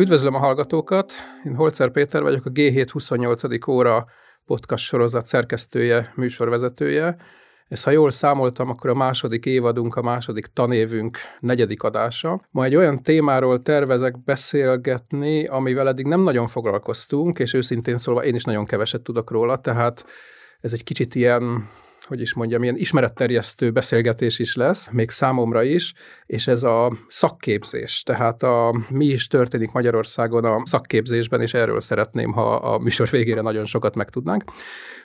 Üdvözlöm a hallgatókat, én Holczér Péter vagyok, a G7 28. óra podcast sorozat szerkesztője, műsorvezetője. Ezt, ha jól számoltam, akkor a második évadunk, a második tanévünk negyedik adása. Ma egy olyan témáról tervezek beszélgetni, amivel eddig nem nagyon foglalkoztunk, és őszintén szólva én is nagyon keveset tudok róla, tehát ez egy kicsit ilyen, ilyen ismeretterjesztő beszélgetés is lesz, még számomra is, és ez a szakképzés, tehát mi is történik Magyarországon a szakképzésben, és erről szeretném, ha a műsor végére nagyon sokat megtudnánk.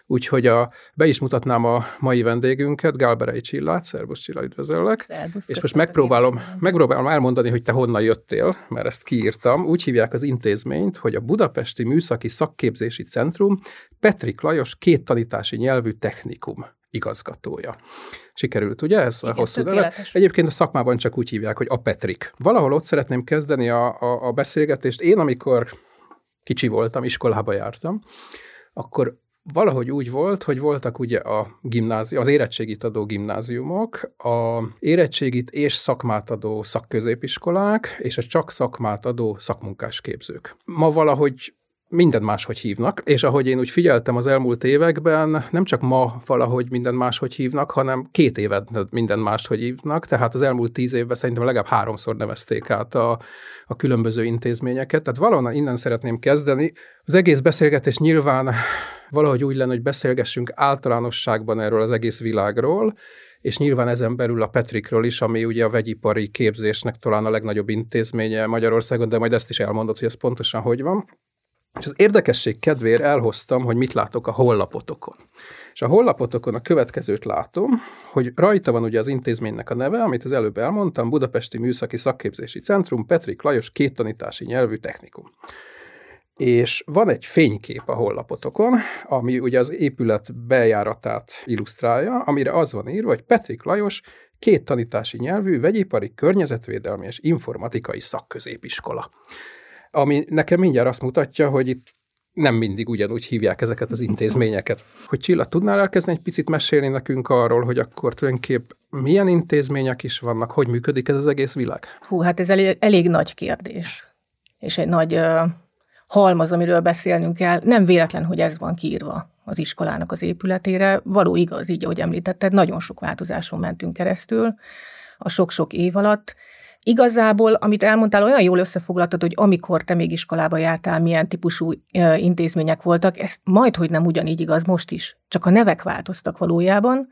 Úgyhogy be is mutatnám a mai vendégünket, Gálberei Csillát. Szervusz Csilla, üdvözöllek. Szervusz, és most megpróbálom elmondani, hogy te honnan jöttél, mert ezt kiírtam. Úgy hívják az intézményt, hogy a Budapesti Műszaki Szakképzési Centrum Petrik Lajos kéttanítási nyelvű technikum igazgatója. Sikerült, ugye? Ez igen, a hosszú neve. Egyébként a szakmában csak úgy hívják, hogy a Petrik. Valahol ott szeretném kezdeni a beszélgetést. Én, amikor kicsi voltam, iskolába jártam, akkor valahogy úgy volt, hogy voltak ugye az érettségit adó gimnáziumok, a érettségit és szakmát adó szakközépiskolák, és a csak szakmát adó szakmunkásképzők. Ma valahogy minden máshogy hívnak, és ahogy én úgy figyeltem az elmúlt években, nem csak ma valahogy minden máshogy hívnak, hanem 2 évet minden máshogy hívnak, tehát az elmúlt 10 évben szerintem legalább 3-szor nevezték át a különböző intézményeket, tehát valahonnan innen szeretném kezdeni. Az egész beszélgetés nyilván valahogy úgy lenne, hogy beszélgessünk általánosságban erről az egész világról, és nyilván ezen belül a Petrikről is, ami ugye a vegyipari képzésnek talán a legnagyobb intézménye Magyarországon, de majd ezt is elmondod, hogy ez pontosan hogy van. És az érdekesség kedvéért elhoztam, hogy mit látok a honlapotokon. És a honlapotokon a következőt látom, hogy rajta van ugye az intézménynek a neve, amit az előbb elmondtam, Budapesti Műszaki Szakképzési Centrum, Petrik Lajos kéttanítási nyelvű technikum. És van egy fénykép a honlapotokon, ami ugye az épület bejáratát illusztrálja, amire az van írva, hogy Petrik Lajos kéttanítási nyelvű vegyipari környezetvédelmi és informatikai szakközépiskola. Ami nekem mindjárt azt mutatja, hogy itt nem mindig ugyanúgy hívják ezeket az intézményeket. Hogy Csilla, tudnál elkezdeni egy picit mesélni nekünk arról, hogy akkor tulajdonképp milyen intézmények is vannak, hogy működik ez az egész világ? Hú, hát ez elég nagy kérdés, és egy nagy halmaz, amiről beszélnünk kell. Nem véletlen, hogy ez van kiírva az iskolának az épületére. Való igaz, így ahogy említetted, nagyon sok változáson mentünk keresztül a sok-sok év alatt. Igazából, amit elmondtál, olyan jól összefoglaltad, hogy amikor te még iskolába jártál, milyen típusú intézmények voltak, ez majdhogy nem ugyanígy igaz most is. Csak a nevek változtak valójában,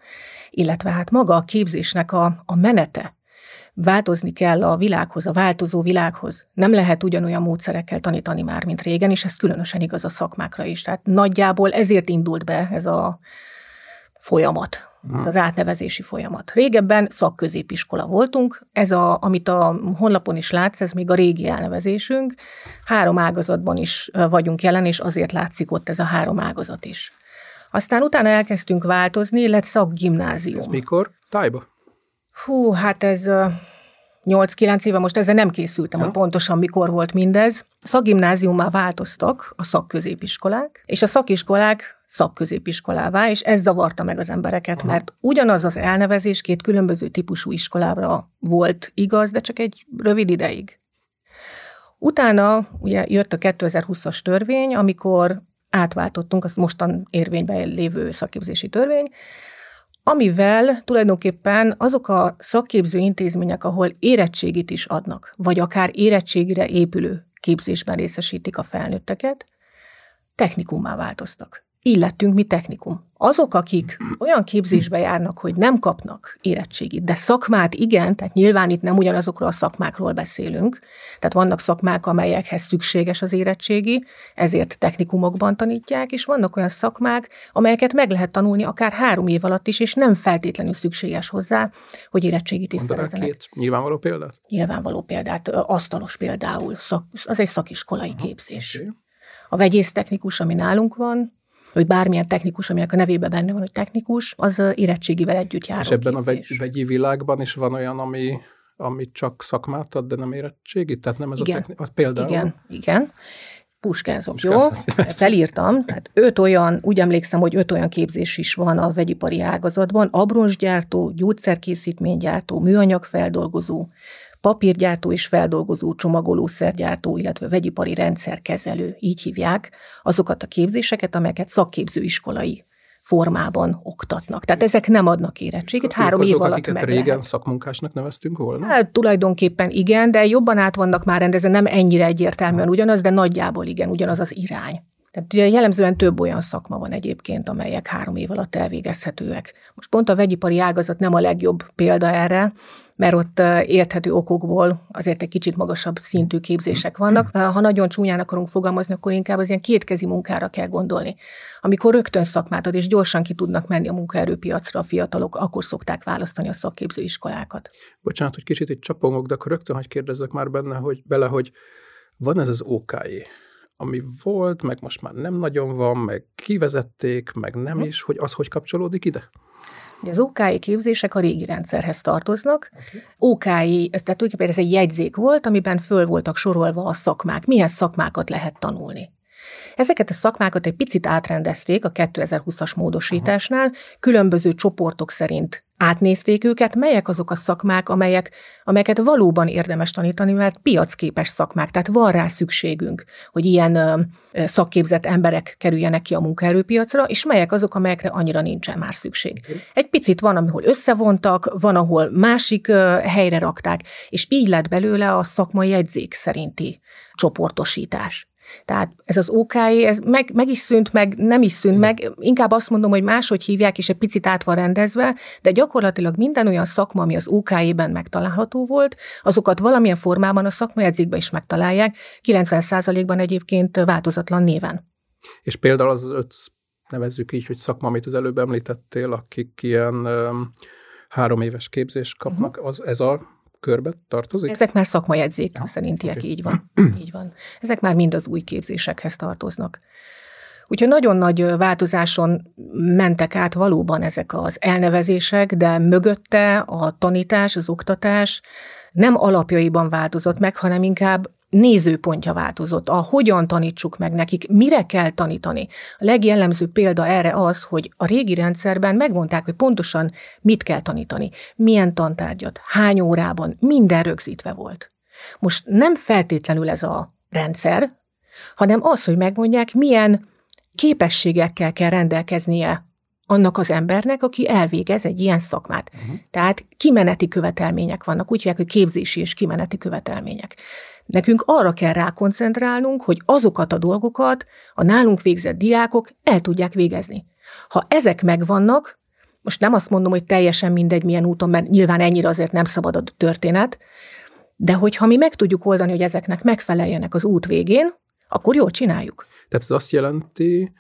illetve hát maga a képzésnek a menete. Változni kell a világhoz, a változó világhoz. Nem lehet ugyanolyan módszerekkel tanítani már, mint régen, és ez különösen igaz a szakmákra is. Tehát nagyjából ezért indult be ez a folyamat. Ez az átnevezési folyamat. Régebben szakközépiskola voltunk, ez amit a honlapon is látsz, ez még a régi elnevezésünk. 3 ágazatban is vagyunk jelen, és azért látszik ott ez a 3 ágazat is. Aztán utána elkezdtünk változni, lett szakgimnázium. Ez mikor? Tájba? Hú, hát ez 8-9 éve, most ezzel nem készültem, hogy pontosan mikor volt mindez. Szakgimnáziummá változtak a szakközépiskolák, és a szakiskolák szakközépiskolává, és ez zavarta meg az embereket, mert ugyanaz az elnevezés 2 különböző típusú iskolára volt igaz, de csak egy rövid ideig. Utána ugye jött a 2020-as törvény, amikor átváltottunk, az mostan érvényben lévő szakképzési törvény, amivel tulajdonképpen azok a szakképző intézmények, ahol érettségit is adnak, vagy akár érettségire épülő képzésben részesítik a felnőtteket, technikummá változtak. Így lettünk mi technikum. Azok, akik olyan képzésbe járnak, hogy nem kapnak érettségit, de szakmát igen, tehát nyilván itt nem ugyanazokról a szakmákról beszélünk, tehát vannak szakmák, amelyekhez szükséges az érettségi, ezért technikumokban tanítják, és vannak olyan szakmák, amelyeket meg lehet tanulni akár 3 év alatt is, és nem feltétlenül szükséges hozzá, hogy érettségit is szerezzenek. 2 nyilvánvaló példát? Nyilvánvaló példát, asztalos például, az egy szakiskolai képzés. Okay. A vegyésztechnikus, ami nálunk van, hogy bármilyen technikus, aminek a nevében benne van, hogy technikus, az érettségivel együtt járó. És ebben képzés. A vegyi világban is van olyan, ami csak szakmát ad, de nem érettségit? Tehát nem ez igen. Az például? Igen. Puskázok, jó? Felírtam. Tehát 5 olyan, úgy emlékszem, hogy 5 olyan képzés is van a vegyipari ágazatban, abroncsgyártó, gyógyszerkészítménygyártó, műanyagfeldolgozó, papírgyártó és feldolgozó, csomagolószergyártó, illetve vegyipari rendszerkezelő, így hívják azokat a képzéseket, amelyeket szakképzőiskolai formában oktatnak. Tehát ezek nem adnak érettségét, 3 év alatt meg lehet. Régen szakmunkásnak neveztünk volna? Hát tulajdonképpen igen, de jobban át vannak már rendezve, nem ennyire egyértelműen ugyanaz, de nagyjából igen, ugyanaz az irány. Tehát ugye jellemzően több olyan szakma van egyébként, amelyek 3 év alatt elvégezhetőek. Most pont a vegyipari ágazat nem a legjobb példa erre, mert ott érthető okokból azért egy kicsit magasabb szintű képzések vannak. Ha nagyon csúnyán akarunk fogalmazni, akkor inkább az ilyen kétkezi munkára kell gondolni. Amikor rögtön szakmát ad, és gyorsan ki tudnak menni a munkaerőpiacra a fiatalok, akkor szokták választani a szakképzőiskolákat. Bocsánat, hogy kicsit itt csapongok, de akkor rögtön, hogy kérdezzek már hogy van ez az OKJ, ami volt, meg most már nem nagyon van, meg kivezették, meg nem is, hogy az hogy kapcsolódik ide? Az OKI képzések a régi rendszerhez tartoznak. OKI, tehát tulajdonképpen ez egy jegyzék volt, amiben föl voltak sorolva a szakmák. Milyen szakmákat lehet tanulni? Ezeket a szakmákat egy picit átrendezték a 2020-as módosításnál, különböző csoportok szerint átnézték őket, melyek azok a szakmák, amelyeket valóban érdemes tanítani, mert piacképes szakmák, tehát van rá szükségünk, hogy ilyen szakképzett emberek kerüljenek ki a munkaerőpiacra, és melyek azok, amelyekre annyira nincsen már szükség. Egy picit van, ahol összevontak, van, ahol másik helyre rakták, és így lett belőle a szakmai jegyzék szerinti csoportosítás. Tehát ez az OKJ, ez meg is szűnt meg, nem is szűnt meg, inkább azt mondom, hogy máshogy hívják, és egy picit át van rendezve, de gyakorlatilag minden olyan szakma, ami az OKJ-ben megtalálható volt, azokat valamilyen formában a szakmajegyzékben is megtalálják, 90%-ban egyébként változatlan néven. És például az 5, nevezzük így, hogy szakma, amit az előbb említettél, akik ilyen 3 éves képzést kapnak, ez a körbe tartozik? Ezek már szakmajegyzék szerintiek, okay. Így van. Ezek már mind az új képzésekhez tartoznak. Úgyhogy nagyon nagy változáson mentek át valóban ezek az elnevezések, de mögötte a tanítás, az oktatás nem alapjaiban változott meg, hanem inkább nézőpontja változott, a hogyan tanítsuk meg nekik, mire kell tanítani. A legjellemző példa erre az, hogy a régi rendszerben megmondták, hogy pontosan mit kell tanítani, milyen tantárgyat, hány órában, minden rögzítve volt. Most nem feltétlenül ez a rendszer, hanem az, hogy megmondják, milyen képességekkel kell rendelkeznie annak az embernek, aki elvégez egy ilyen szakmát. Tehát kimeneti követelmények vannak, úgy hívják, hogy képzési és kimeneti követelmények. Nekünk arra kell rákoncentrálnunk, hogy azokat a dolgokat a nálunk végzett diákok el tudják végezni. Ha ezek megvannak, most nem azt mondom, hogy teljesen mindegy milyen úton, mert nyilván ennyire azért nem szabad a történet, de hogyha mi meg tudjuk oldani, hogy ezeknek megfeleljenek az út végén, akkor jól csináljuk. Tehát ez azt jelenti,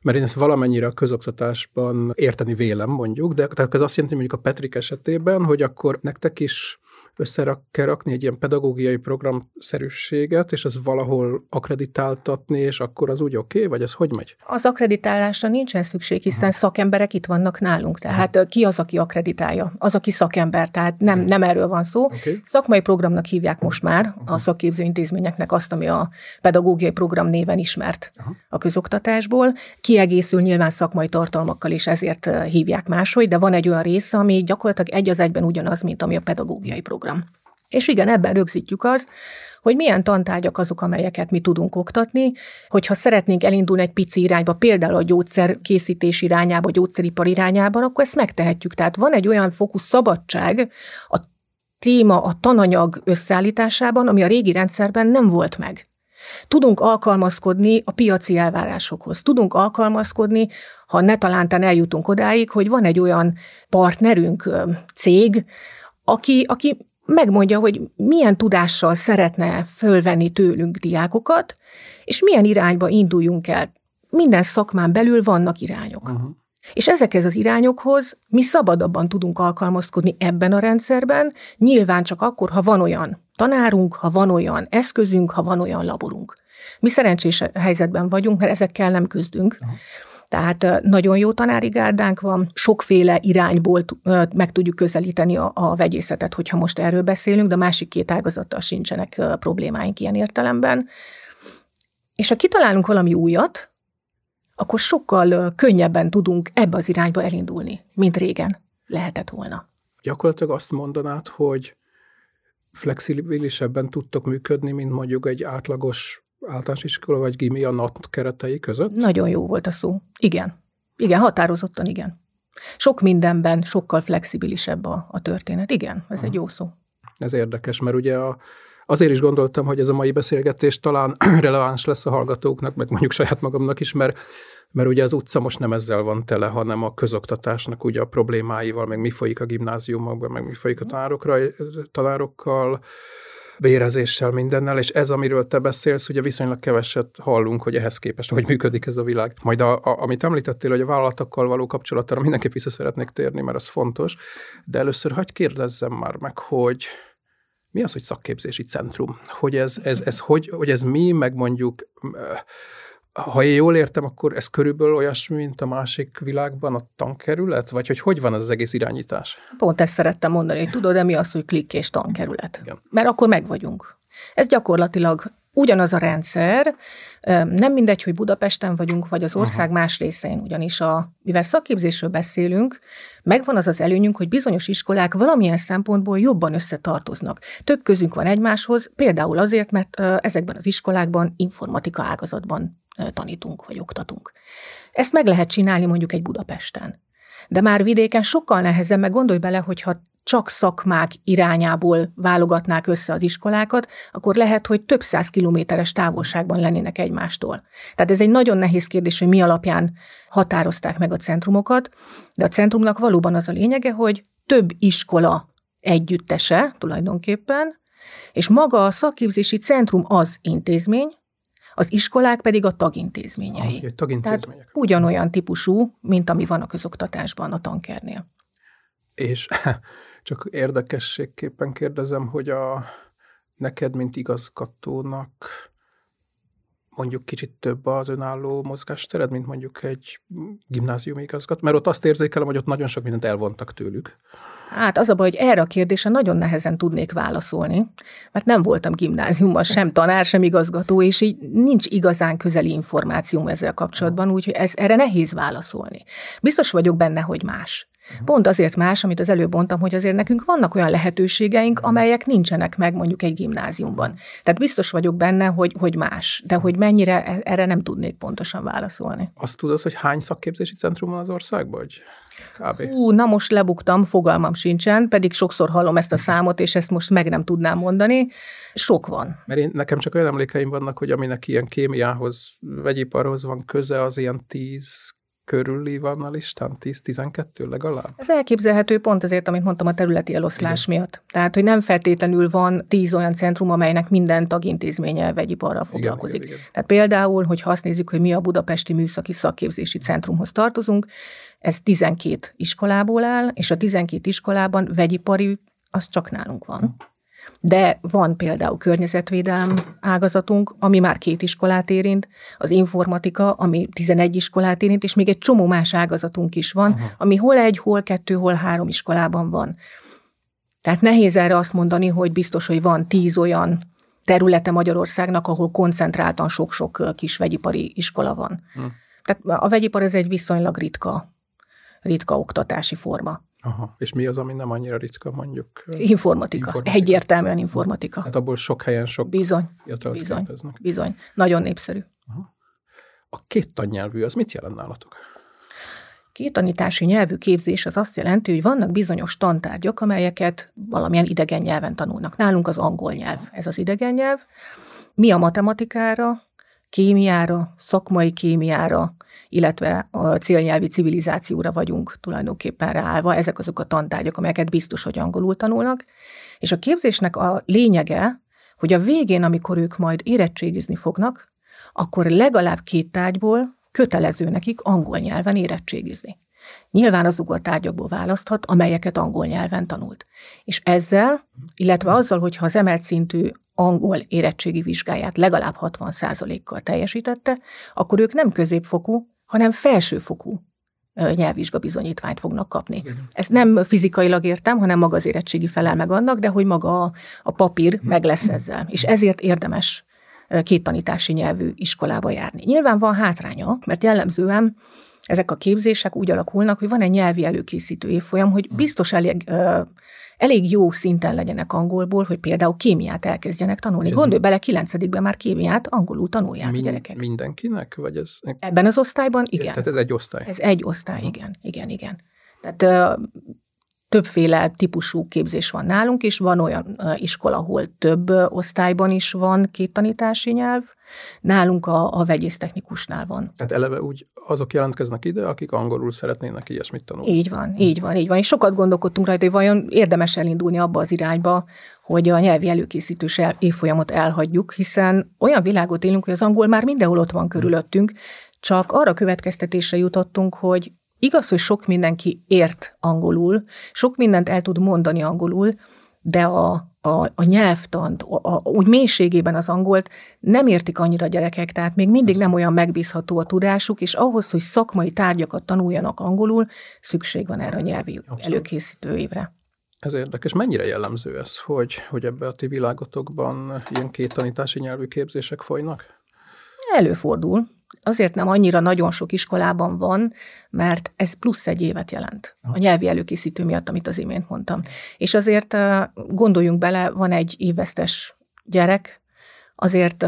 mert én ezt valamennyire a közoktatásban érteni vélem mondjuk, de tehát ez azt jelenti mondjuk a Petrik esetében, hogy akkor nektek is össze kell rakni egy ilyen pedagógiai programszerűséget, és az valahol akkreditáltatni, és akkor az úgy oké, vagy ez hogy megy? Az akkreditálásra nincsen szükség, hiszen szakemberek itt vannak nálunk. Tehát ki az, aki akkreditálja? Az, aki szakember, tehát nem erről van szó. Okay. Szakmai programnak hívják most már a szakképző intézményeknek azt, ami a pedagógiai program néven ismert a közoktatásból. Kiegészül nyilván szakmai tartalmakkal, és ezért hívják máshogy, de van egy olyan része, ami gyakorlatilag egy az egyben ugyanaz, mint ami a pedagógiai program. És igen, ebben rögzítjük azt, hogy milyen tantárgyak azok, amelyeket mi tudunk oktatni, hogyha szeretnénk elindulni egy pici irányba, például a gyógyszerkészítés irányába, a gyógyszeripar irányában, akkor ezt megtehetjük. Tehát van egy olyan fokú szabadság a téma, a tananyag összeállításában, ami a régi rendszerben nem volt meg. Tudunk alkalmazkodni a piaci elvárásokhoz. Tudunk alkalmazkodni, ha netalántán eljutunk odáig, hogy van egy olyan partnerünk, cég, aki megmondja, hogy milyen tudással szeretne fölvenni tőlünk diákokat, és milyen irányba induljunk el. Minden szakmán belül vannak irányok. És ezekhez az irányokhoz mi szabadabban tudunk alkalmazkodni ebben a rendszerben, nyilván csak akkor, ha van olyan tanárunk, ha van olyan eszközünk, ha van olyan laborunk. Mi szerencsés helyzetben vagyunk, mert ezekkel nem küzdünk. Tehát nagyon jó tanári gárdánk van, sokféle irányból meg tudjuk közelíteni a vegyészetet, hogyha most erről beszélünk, de a másik 2 ágazattal sincsenek problémáink ilyen értelemben. És ha kitalálunk valami újat, akkor sokkal könnyebben tudunk ebbe az irányba elindulni, mint régen lehetett volna. Gyakorlatilag azt mondanád, hogy flexibilisebben tudtok működni, mint mondjuk egy átlagos általános iskola vagy gimia NAT keretei között? Nagyon jó volt a szó. Igen. Igen, határozottan igen. Sok mindenben sokkal flexibilisebb a történet. Igen, ez egy jó szó. Ez érdekes, mert ugye azért is gondoltam, hogy ez a mai beszélgetés talán releváns lesz a hallgatóknak, meg mondjuk saját magamnak is, mert ugye az utca most nem ezzel van tele, hanem a közoktatásnak ugye a problémáival, meg mi folyik a gimnáziumokban, meg mi folyik a tanárokkal, bérezéssel, mindennel, és ez, amiről te beszélsz, ugye viszonylag keveset hallunk, hogy ehhez képest, hogy működik ez a világ. Majd amit említettél, hogy a vállalatokkal való kapcsolatára mindenképp vissza szeretnék térni, mert az fontos, de először hadd kérdezzem már meg, hogy mi az, hogy szakképzési centrum? Hogy ez mi, meg mondjuk, ha én jól értem, akkor ez körülbelül olyasmi, mint a másik világban a tankerület? Vagy hogy van ez az egész irányítás? Pont ezt szerettem mondani, hogy tudod, de mi az, hogy klikk és tankerület? Igen. Mert akkor megvagyunk. Ez gyakorlatilag ugyanaz a rendszer, nem mindegy, hogy Budapesten vagyunk, vagy az ország más részein, ugyanis mivel szakképzésről beszélünk, megvan az az előnyünk, hogy bizonyos iskolák valamilyen szempontból jobban összetartoznak. Több közünk van egymáshoz, például azért, mert ezekben az iskolákban informatika ágazatban tanítunk vagy oktatunk. Ezt meg lehet csinálni mondjuk egy Budapesten. De már vidéken sokkal nehezebb, meg gondolj bele, hogyha csak szakmák irányából válogatnák össze az iskolákat, akkor lehet, hogy több száz kilométeres távolságban lennének egymástól. Tehát ez egy nagyon nehéz kérdés, hogy mi alapján határozták meg a centrumokat, de a centrumnak valóban az a lényege, hogy több iskola együttese tulajdonképpen, és maga a szakképzési centrum az intézmény, az iskolák pedig a tagintézményei. Tehát ugyanolyan típusú, mint ami van a közoktatásban, a tankernél. És csak érdekességképpen kérdezem, hogy neked, mint igazgatónak mondjuk kicsit több az önálló mozgástered, mint mondjuk egy gimnáziumi igazgató, mert ott azt érzékelem, hogy ott nagyon sok mindent elvontak tőlük. Hát az a baj, hogy erre a kérdésre nagyon nehezen tudnék válaszolni, mert nem voltam gimnáziumban sem tanár, sem igazgató, és így nincs igazán közeli információm ezzel kapcsolatban, úgyhogy erre nehéz válaszolni. Biztos vagyok benne, hogy más. Pont azért más, amit az előbb mondtam, hogy azért nekünk vannak olyan lehetőségeink, amelyek nincsenek meg mondjuk egy gimnáziumban. Tehát biztos vagyok benne, hogy más, de hogy mennyire, erre nem tudnék pontosan válaszolni. Azt tudod, hogy hány szakképzési centrum van az országban? Vagy? Na most lebuktam, fogalmam sincsen, pedig sokszor hallom ezt a számot, és ezt most meg nem tudnám mondani. Sok van. Mert nekem csak olyan emlékeim vannak, hogy aminek ilyen kémiához, vegyiparhoz van köze, az ilyen 10 körüli van a listán, 10-12 legalább? Ez elképzelhető pont azért, amit mondtam, a területi eloszlás miatt. Tehát, hogy nem feltétlenül van 10 olyan centrum, amelynek minden tagintézménye vegyiparral foglalkozik. Igen. Tehát például, hogyha azt nézzük, hogy mi a Budapesti Műszaki Szakképzési Centrumhoz tartozunk, ez 12 iskolából áll, és a 12 iskolában vegyipari, az csak nálunk van. De van például környezetvédelem ágazatunk, ami már 2 iskolát érint, az informatika, ami 11 iskolát érint, és még egy csomó más ágazatunk is van, ami hol 1, hol 2, hol 3 iskolában van. Tehát nehéz erre azt mondani, hogy biztos, hogy van 10 olyan területe Magyarországnak, ahol koncentráltan sok-sok kis vegyipari iskola van. Tehát a vegyipar ez egy viszonylag ritka oktatási forma. Aha. És mi az, ami nem annyira ritka, mondjuk? Informatika. Egyértelműen informatika. Hát abból sok helyen sok fiatalt képeznek. Bizony. Nagyon népszerű. Aha. A két tannyelvű, az mit jelent nálatok? Két tanítási nyelvű képzés az azt jelenti, hogy vannak bizonyos tantárgyak, amelyeket valamilyen idegen nyelven tanulnak. Nálunk az angol nyelv, ez az idegen nyelv. Mi a matematikára, kémiára, szakmai kémiára, illetve a célnyelvi civilizációra vagyunk tulajdonképpen ráállva. Ezek azok a tantárgyak, amelyeket biztos, hogy angolul tanulnak. És a képzésnek a lényege, hogy a végén, amikor ők majd érettségizni fognak, akkor legalább 2 tárgyból kötelező nekik angol nyelven érettségizni. Nyilván azokból a tárgyakból választhat, amelyeket angol nyelven tanult. És ezzel, illetve azzal, hogyha az emelt szintű angol érettségi vizsgáját legalább 60%-kal teljesítette, akkor ők nem középfokú, hanem felsőfokú nyelvvizsgabizonyítványt fognak kapni. Ezt nem fizikailag értem, hanem maga az érettségi felel meg annak, de hogy maga a papír meg lesz ezzel. És ezért érdemes két tanítási nyelvű iskolába járni. Nyilván van hátránya, mert jellemzően ezek a képzések úgy alakulnak, hogy van egy nyelvi előkészítő évfolyam, hogy biztos elég jó szinten legyenek angolból, hogy például kémiát elkezdjenek tanulni. Gondolj bele, 9-ben már kémiát angolul tanulják a gyerekek. Mindenkinek? Vagy ez... Ebben az osztályban, igen. Tehát ez egy osztály. Ez egy osztály, igen. Tehát többféle típusú képzés van nálunk, és van olyan iskola, ahol több osztályban is van két tanítási nyelv. Nálunk a vegyésztechnikusnál van. Tehát eleve úgy azok jelentkeznek ide, akik angolul szeretnének ilyesmit tanulni. Így van. És sokat gondolkodtunk rajta, hogy vajon érdemes elindulni abba az irányba, hogy a nyelvi előkészítős évfolyamot elhagyjuk, hiszen olyan világot élünk, hogy az angol már mindenhol ott van körülöttünk, csak arra következtetésre jutottunk, hogy igaz, hogy sok mindenki ért angolul, sok mindent el tud mondani angolul, de a nyelvtant, úgy mélységében az angolt nem értik annyira gyerekek, tehát még mindig nem olyan megbízható a tudásuk, és ahhoz, hogy szakmai tárgyakat tanuljanak angolul, szükség van erre a nyelvi előkészítő évre. Ez érdekes. Mennyire jellemző ez, hogy ebbe a ti világotokban ilyen két tanítási nyelvű képzések folynak? Előfordul. Azért nem annyira nagyon sok iskolában van, mert ez plusz egy évet jelent. A nyelvi előkészítő miatt, amit az imént mondtam. És azért gondoljunk bele, van egy évvesztes gyerek, azért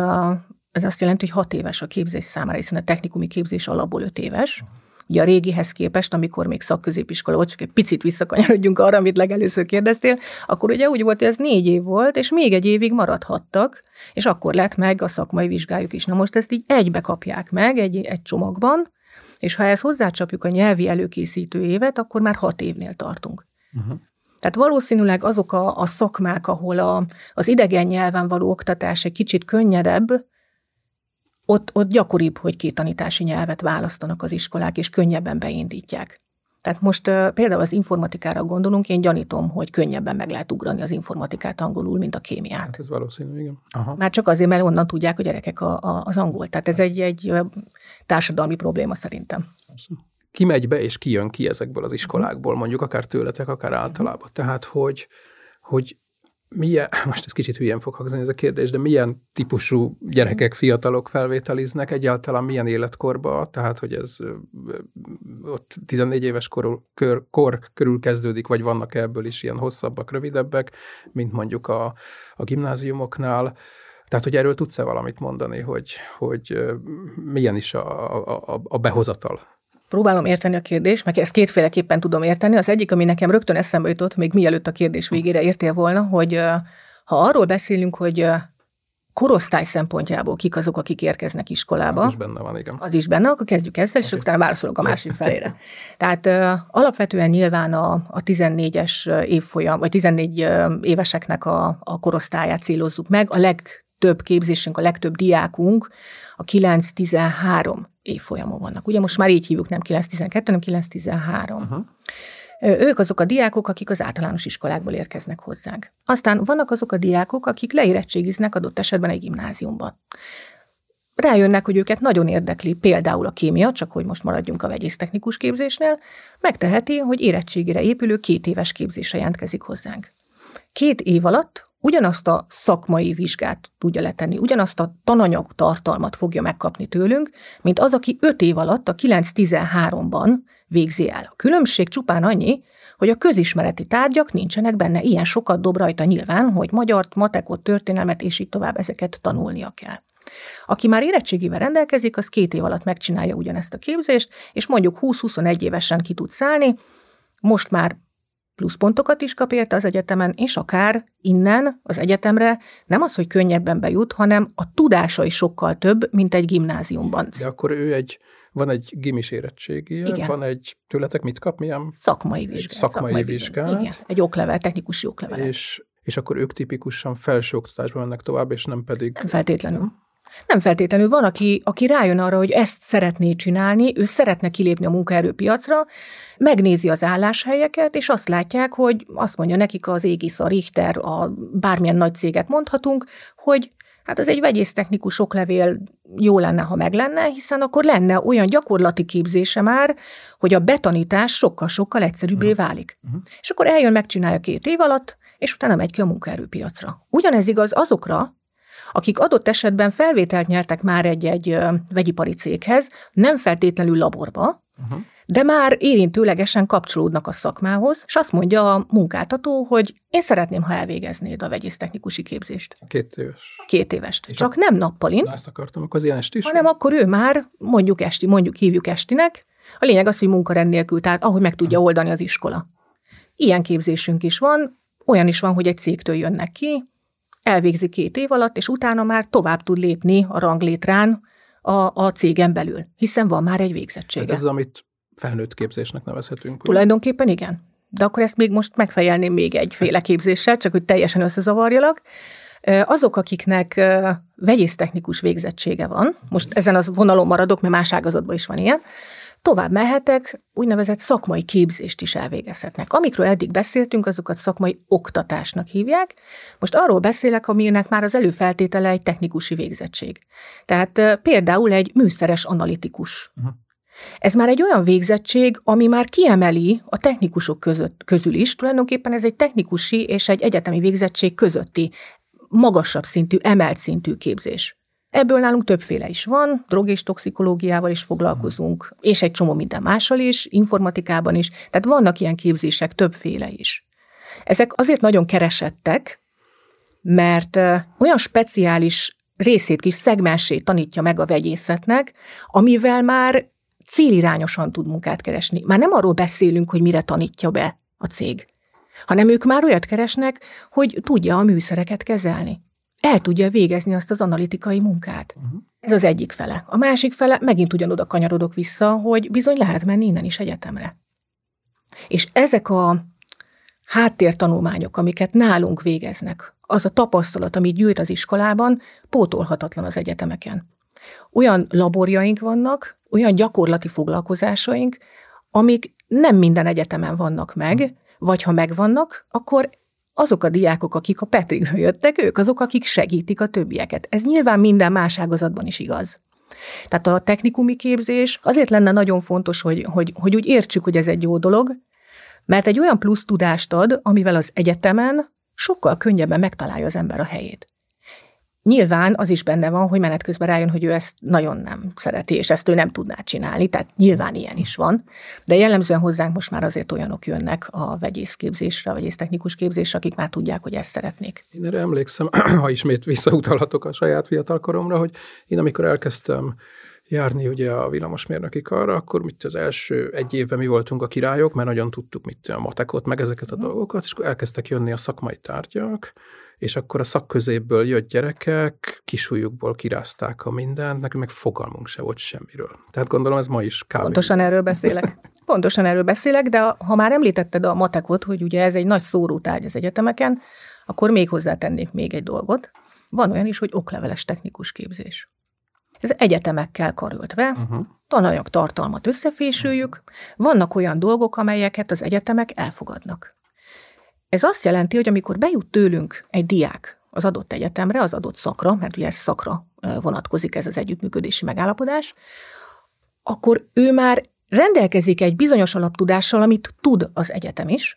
ez azt jelenti, hogy 6 éves a képzés számára, hiszen a technikumi képzés alapból 5 éves. Ugye a régihez képest, amikor még szakközépiskola volt, csak egy picit visszakanyarodjunk arra, amit legelőször kérdeztél, akkor ugye úgy volt, hogy ez 4 év volt, és még 1 évig maradhattak, és akkor lett meg a szakmai vizsgájuk is. Na most ezt így egybe kapják meg, egy csomagban, és ha ezt hozzácsapjuk a nyelvi előkészítő évet, akkor már 6 évnél tartunk. Tehát valószínűleg azok a szakmák, ahol az idegen nyelven való oktatás egy kicsit könnyedebb, ott gyakoribb, hogy két tanítási nyelvet választanak az iskolák, és könnyebben beindítják. Tehát most például az informatikára gondolunk, én gyanítom, hogy könnyebben meg lehet ugrani az informatikát angolul, mint a kémiát. Hát ez valószínű, igen. Aha. Már csak azért, mert onnan tudják a gyerekek az angolt. Tehát ez egy társadalmi probléma szerintem. Ki megy be és ki jön ki ezekből az iskolákból, mondjuk akár tőletek, akár általában. Tehát, hogy milyen, most ez kicsit hülyén fog hangzani ez a kérdés, de milyen típusú gyerekek, fiatalok felvételiznek egyáltalán, milyen életkorba, tehát hogy ez ott 14 éves kor körül kezdődik, vagy vannak ebből is ilyen hosszabbak, rövidebbek, mint mondjuk a gimnáziumoknál. Tehát, hogy erről tudsz-e valamit mondani, hogy milyen is a behozatal? Próbálom érteni a kérdést, mert ezt kétféleképpen tudom érteni. Az egyik, ami nekem rögtön eszembe jutott, még mielőtt a kérdés végére értél volna, hogy ha arról beszélünk, hogy korosztály szempontjából kik azok, akik érkeznek iskolába. Az is benne van, igen. Az is benne, akkor kezdjük ezzel, és utána válaszolok a másik felére. Tehát alapvetően nyilván a 14-es évfolyam, vagy 14 éveseknek a korosztályát célozzuk meg. A legtöbb képzésünk, a legtöbb diákunk a 9-13 évfolyamon vannak. Ugye most már így hívjuk, nem 9-12, hanem 9-13. Uh-huh. Ők azok a diákok, akik az általános iskolákból érkeznek hozzánk. Aztán vannak azok a diákok, akik leérettségiznek adott esetben egy gimnáziumban. Rájönnek, hogy őket nagyon érdekli például a kémia, csak hogy most maradjunk a vegyésztechnikus képzésnél, megteheti, hogy érettségére épülő 2 éves képzésre jelentkezik hozzánk. 2 év alatt ugyanazt a szakmai vizsgát tudja letenni, ugyanazt a tananyag tartalmat fogja megkapni tőlünk, mint az, aki 5 év alatt a 9-13-ban végzi el. A különbség csupán annyi, hogy a közismereti tárgyak nincsenek benne, ilyen sokat dob rajta nyilván, hogy magyart, matekot, történelmet és így tovább ezeket tanulnia kell. Aki már érettségével rendelkezik, az 2 év alatt megcsinálja ugyanezt a képzést, és mondjuk 20-21 évesen ki tud szállni, most már pluszpontokat is kap érte az egyetemen, és akár innen az egyetemre nem az, hogy könnyebben bejut, hanem a tudása is sokkal több, mint egy gimnáziumban. De akkor van egy gimis érettségije, igen. Van egy, tőletek mit kap, milyen? Szakmai vizsgát. Igen, egy oklevel, technikusi oklevel. És akkor ők tipikusan felsőoktatásban mennek tovább, és nem pedig... Nem feltétlenül. Van, aki rájön arra, hogy ezt szeretné csinálni, ő szeretne kilépni a munkaerőpiacra, megnézi az álláshelyeket, és azt látják, hogy azt mondja nekik az Égis, a Richter, a bármilyen nagy céget mondhatunk, hogy hát az egy vegyésztechnikus oklevél jó lenne, ha meg lenne, hiszen akkor lenne olyan gyakorlati képzése már, hogy a betanítás sokkal-sokkal egyszerűbbé válik. És akkor eljön, megcsinálja 2 év alatt, és utána megy ki a munkaerőpiacra. Ugyanez igaz azokra, akik adott esetben felvételt nyertek már egy vegyipari céghez, nem feltétlenül laborba, de már érintőlegesen kapcsolódnak a szakmához, és azt mondja a munkáltató, hogy én szeretném, ha elvégeznéd a vegyésztechnikusi képzést. 2 éves. 2 évest. És csak nem nappalin. Na, ezt akartam, akkor az ilyen esti is. Hanem akkor ő már mondjuk esti, mondjuk hívjuk estinek. A lényeg az, hogy munkarend nélkül, tehát ahogy meg tudja oldani az iskola. Ilyen képzésünk is van, olyan is van, hogy egy cégtől jönnek ki, elvégzi 2 év alatt, és utána már tovább tud lépni a ranglétrán a cégen belül, hiszen van már egy végzettsége. Hát ez az, amit felnőtt képzésnek nevezhetünk. Tulajdonképpen igen. De akkor ezt még most megfejelném még egyféle képzéssel, csak hogy teljesen összezavarjalak. Azok, akiknek vegyésztechnikus végzettsége van, most ezen az vonalon maradok, mert más ágazatban is van ilyen, tovább mehetek, úgynevezett szakmai képzést is elvégezhetnek. Amikről eddig beszéltünk, azokat szakmai oktatásnak hívják. Most arról beszélek, aminek már az előfeltétele egy technikusi végzettség. Tehát például egy műszeres analitikus. Ez már egy olyan végzettség, ami már kiemeli a technikusok közül is. Tulajdonképpen ez egy technikusi és egy egyetemi végzettség közötti magasabb szintű, emelt szintű képzés. Ebből nálunk többféle is van, drog és toxikológiával is foglalkozunk, és egy csomó minden mással is, informatikában is, tehát vannak ilyen képzések, többféle is. Ezek azért nagyon keresettek, mert olyan speciális részét, kis szegmensét tanítja meg a vegyészetnek, amivel már célirányosan tud munkát keresni. Már nem arról beszélünk, hogy mire tanítja be a cég, hanem ők már olyat keresnek, hogy tudja a műszereket kezelni. El tudja végezni azt az analitikai munkát. Ez az egyik fele. A másik fele, megint ugyanoda kanyarodok vissza, hogy bizony lehet menni innen is egyetemre. És ezek a háttértanulmányok, amiket nálunk végeznek, az a tapasztalat, amit gyűjt az iskolában, pótolhatatlan az egyetemeken. Olyan laborjaink vannak, olyan gyakorlati foglalkozásaink, amik nem minden egyetemen vannak meg, vagy ha megvannak, akkor azok a diákok, akik a Petrikről jöttek, ők azok, akik segítik a többieket. Ez nyilván minden más ágazatban is igaz. Tehát a technikumi képzés azért lenne nagyon fontos, hogy úgy értsük, hogy ez egy jó dolog, mert egy olyan plusz tudást ad, amivel az egyetemen sokkal könnyebben megtalálja az ember a helyét. Nyilván az is benne van, hogy menet közben rájön, hogy ő ezt nagyon nem szereti, és ezt ő nem tudná csinálni, tehát nyilván ilyen is van, de jellemzően hozzánk most már azért olyanok jönnek a vegyészképzésre, a vegyésztechnikus képzésre, akik már tudják, hogy ezt szeretnék. Én erre emlékszem, ha ismét visszautalhatok a saját fiatalkoromra, hogy én amikor elkezdtem járni ugye a villamosmérnöki karra, akkor mit az első 1 évben mi voltunk a királyok, mert nagyon tudtuk mit a matekot, meg ezeket a dolgokat, és akkor elkezdtek jönni a szakmai tárgyak, és akkor a szakközépből jött gyerekek, kisújjukból kirázták a mindent, nekünk meg fogalmunk se volt semmiről. Tehát gondolom ez ma is kb. Pontosan erről beszélek. Pontosan erről beszélek, de ha már említetted a matekot, hogy ugye ez egy nagy szórótárgy az egyetemeken, akkor még hozzátennék még egy dolgot. Van olyan is, hogy okleveles technikus képzés. Ez egyetemekkel karöltve, tananyag tartalmat összefésüljük, vannak olyan dolgok, amelyeket az egyetemek elfogadnak. Ez azt jelenti, hogy amikor bejut tőlünk egy diák az adott egyetemre, az adott szakra, mert ugye ez szakra vonatkozik ez az együttműködési megállapodás, akkor ő már rendelkezik egy bizonyos alaptudással, amit tud az egyetem is.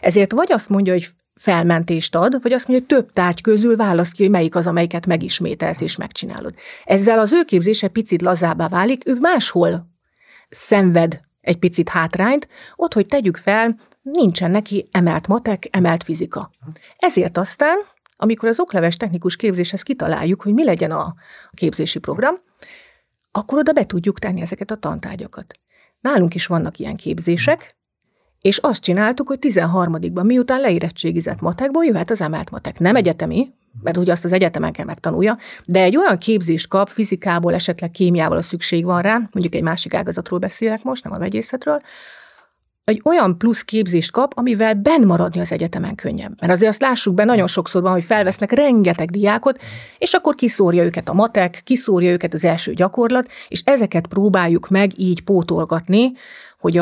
Ezért vagy azt mondja, hogy felmentést ad, vagy azt mondja, hogy több tárgy közül választ ki, hogy melyik az, amelyiket megismételsz és megcsinálod. Ezzel az ő képzése picit lazábbá válik, ő máshol szenved egy picit hátrányt, ott, hogy tegyük fel, nincsen neki emelt matek, emelt fizika. Ezért aztán, amikor az okleves technikus képzéshez kitaláljuk, hogy mi legyen a képzési program, akkor oda be tudjuk tenni ezeket a tantárgyakat. Nálunk is vannak ilyen képzések, és azt csináltuk, hogy 13-ban, miután leérettségizett matekból, jöhet az emelt matek. Nem egyetemi, mert ugye azt az egyetemen kell megtanulja, de egy olyan képzést kap fizikából, esetleg kémiával a szükség van rá, mondjuk egy másik ágazatról beszélek most, nem a vegyészetről, egy olyan plusz képzést kap, amivel benn maradni az egyetemen könnyebb. Mert azért azt lássuk be, nagyon sokszor van, hogy felvesznek rengeteg diákot, és akkor kiszórja őket a matek, kiszórja őket az első gyakorlat, és ezeket próbáljuk meg így pótolgatni, hogy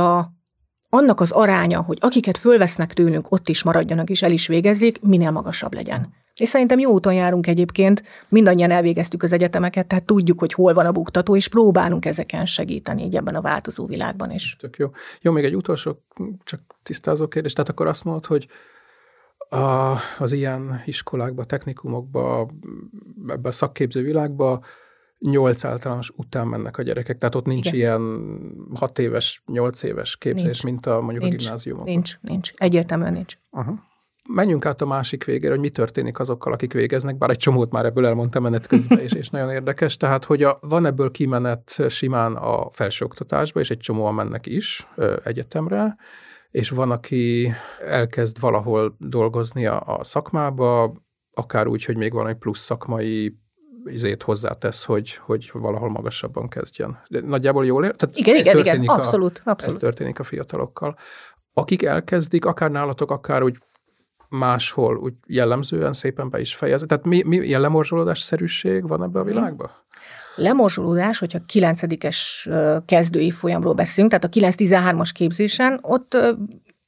annak az aránya, hogy akiket fölvesznek tőlünk, ott is maradjanak és el is végezzék, minél magasabb legyen. És szerintem jó úton járunk egyébként, mindannyian elvégeztük az egyetemeket, tehát tudjuk, hogy hol van a buktató, és próbálunk ezeken segíteni így ebben a változó világban is. Tök jó. Jó, még egy utolsó, csak tisztázó kérdés. Tehát akkor azt mondod, hogy az ilyen iskolákba, technikumokba, ebbe a szakképző világba 8 általános után mennek a gyerekek, tehát ott nincs ilyen 6 éves, 8 éves képzés, mint a mondjuk a gimnáziumokban. Nincs, egyértelműen nincs. Aha. Menjünk át a másik végére, hogy mi történik azokkal, akik végeznek, bár egy csomót már ebből elmondtam menet közben, és nagyon érdekes, tehát hogy van ebből kimenet simán a felsőoktatásba, és egy csomóan mennek is egyetemre, és van, aki elkezd valahol dolgozni a szakmába, akár úgy, hogy még valami plusz szakmai izét hozzátesz, hogy valahol magasabban kezdjen. De nagyjából jól érted? Igen, abszolút. Ez történik a fiatalokkal. Akik elkezdik, akár nálatok, akár úgy máshol, úgy jellemzően szépen be is fejezi. Tehát mi ilyen lemorzsolódásszerűség van ebben a világban? Lemorzsolódás, hogyha 9-es kezdői folyamról beszélünk, tehát a 9-13-as képzésen, ott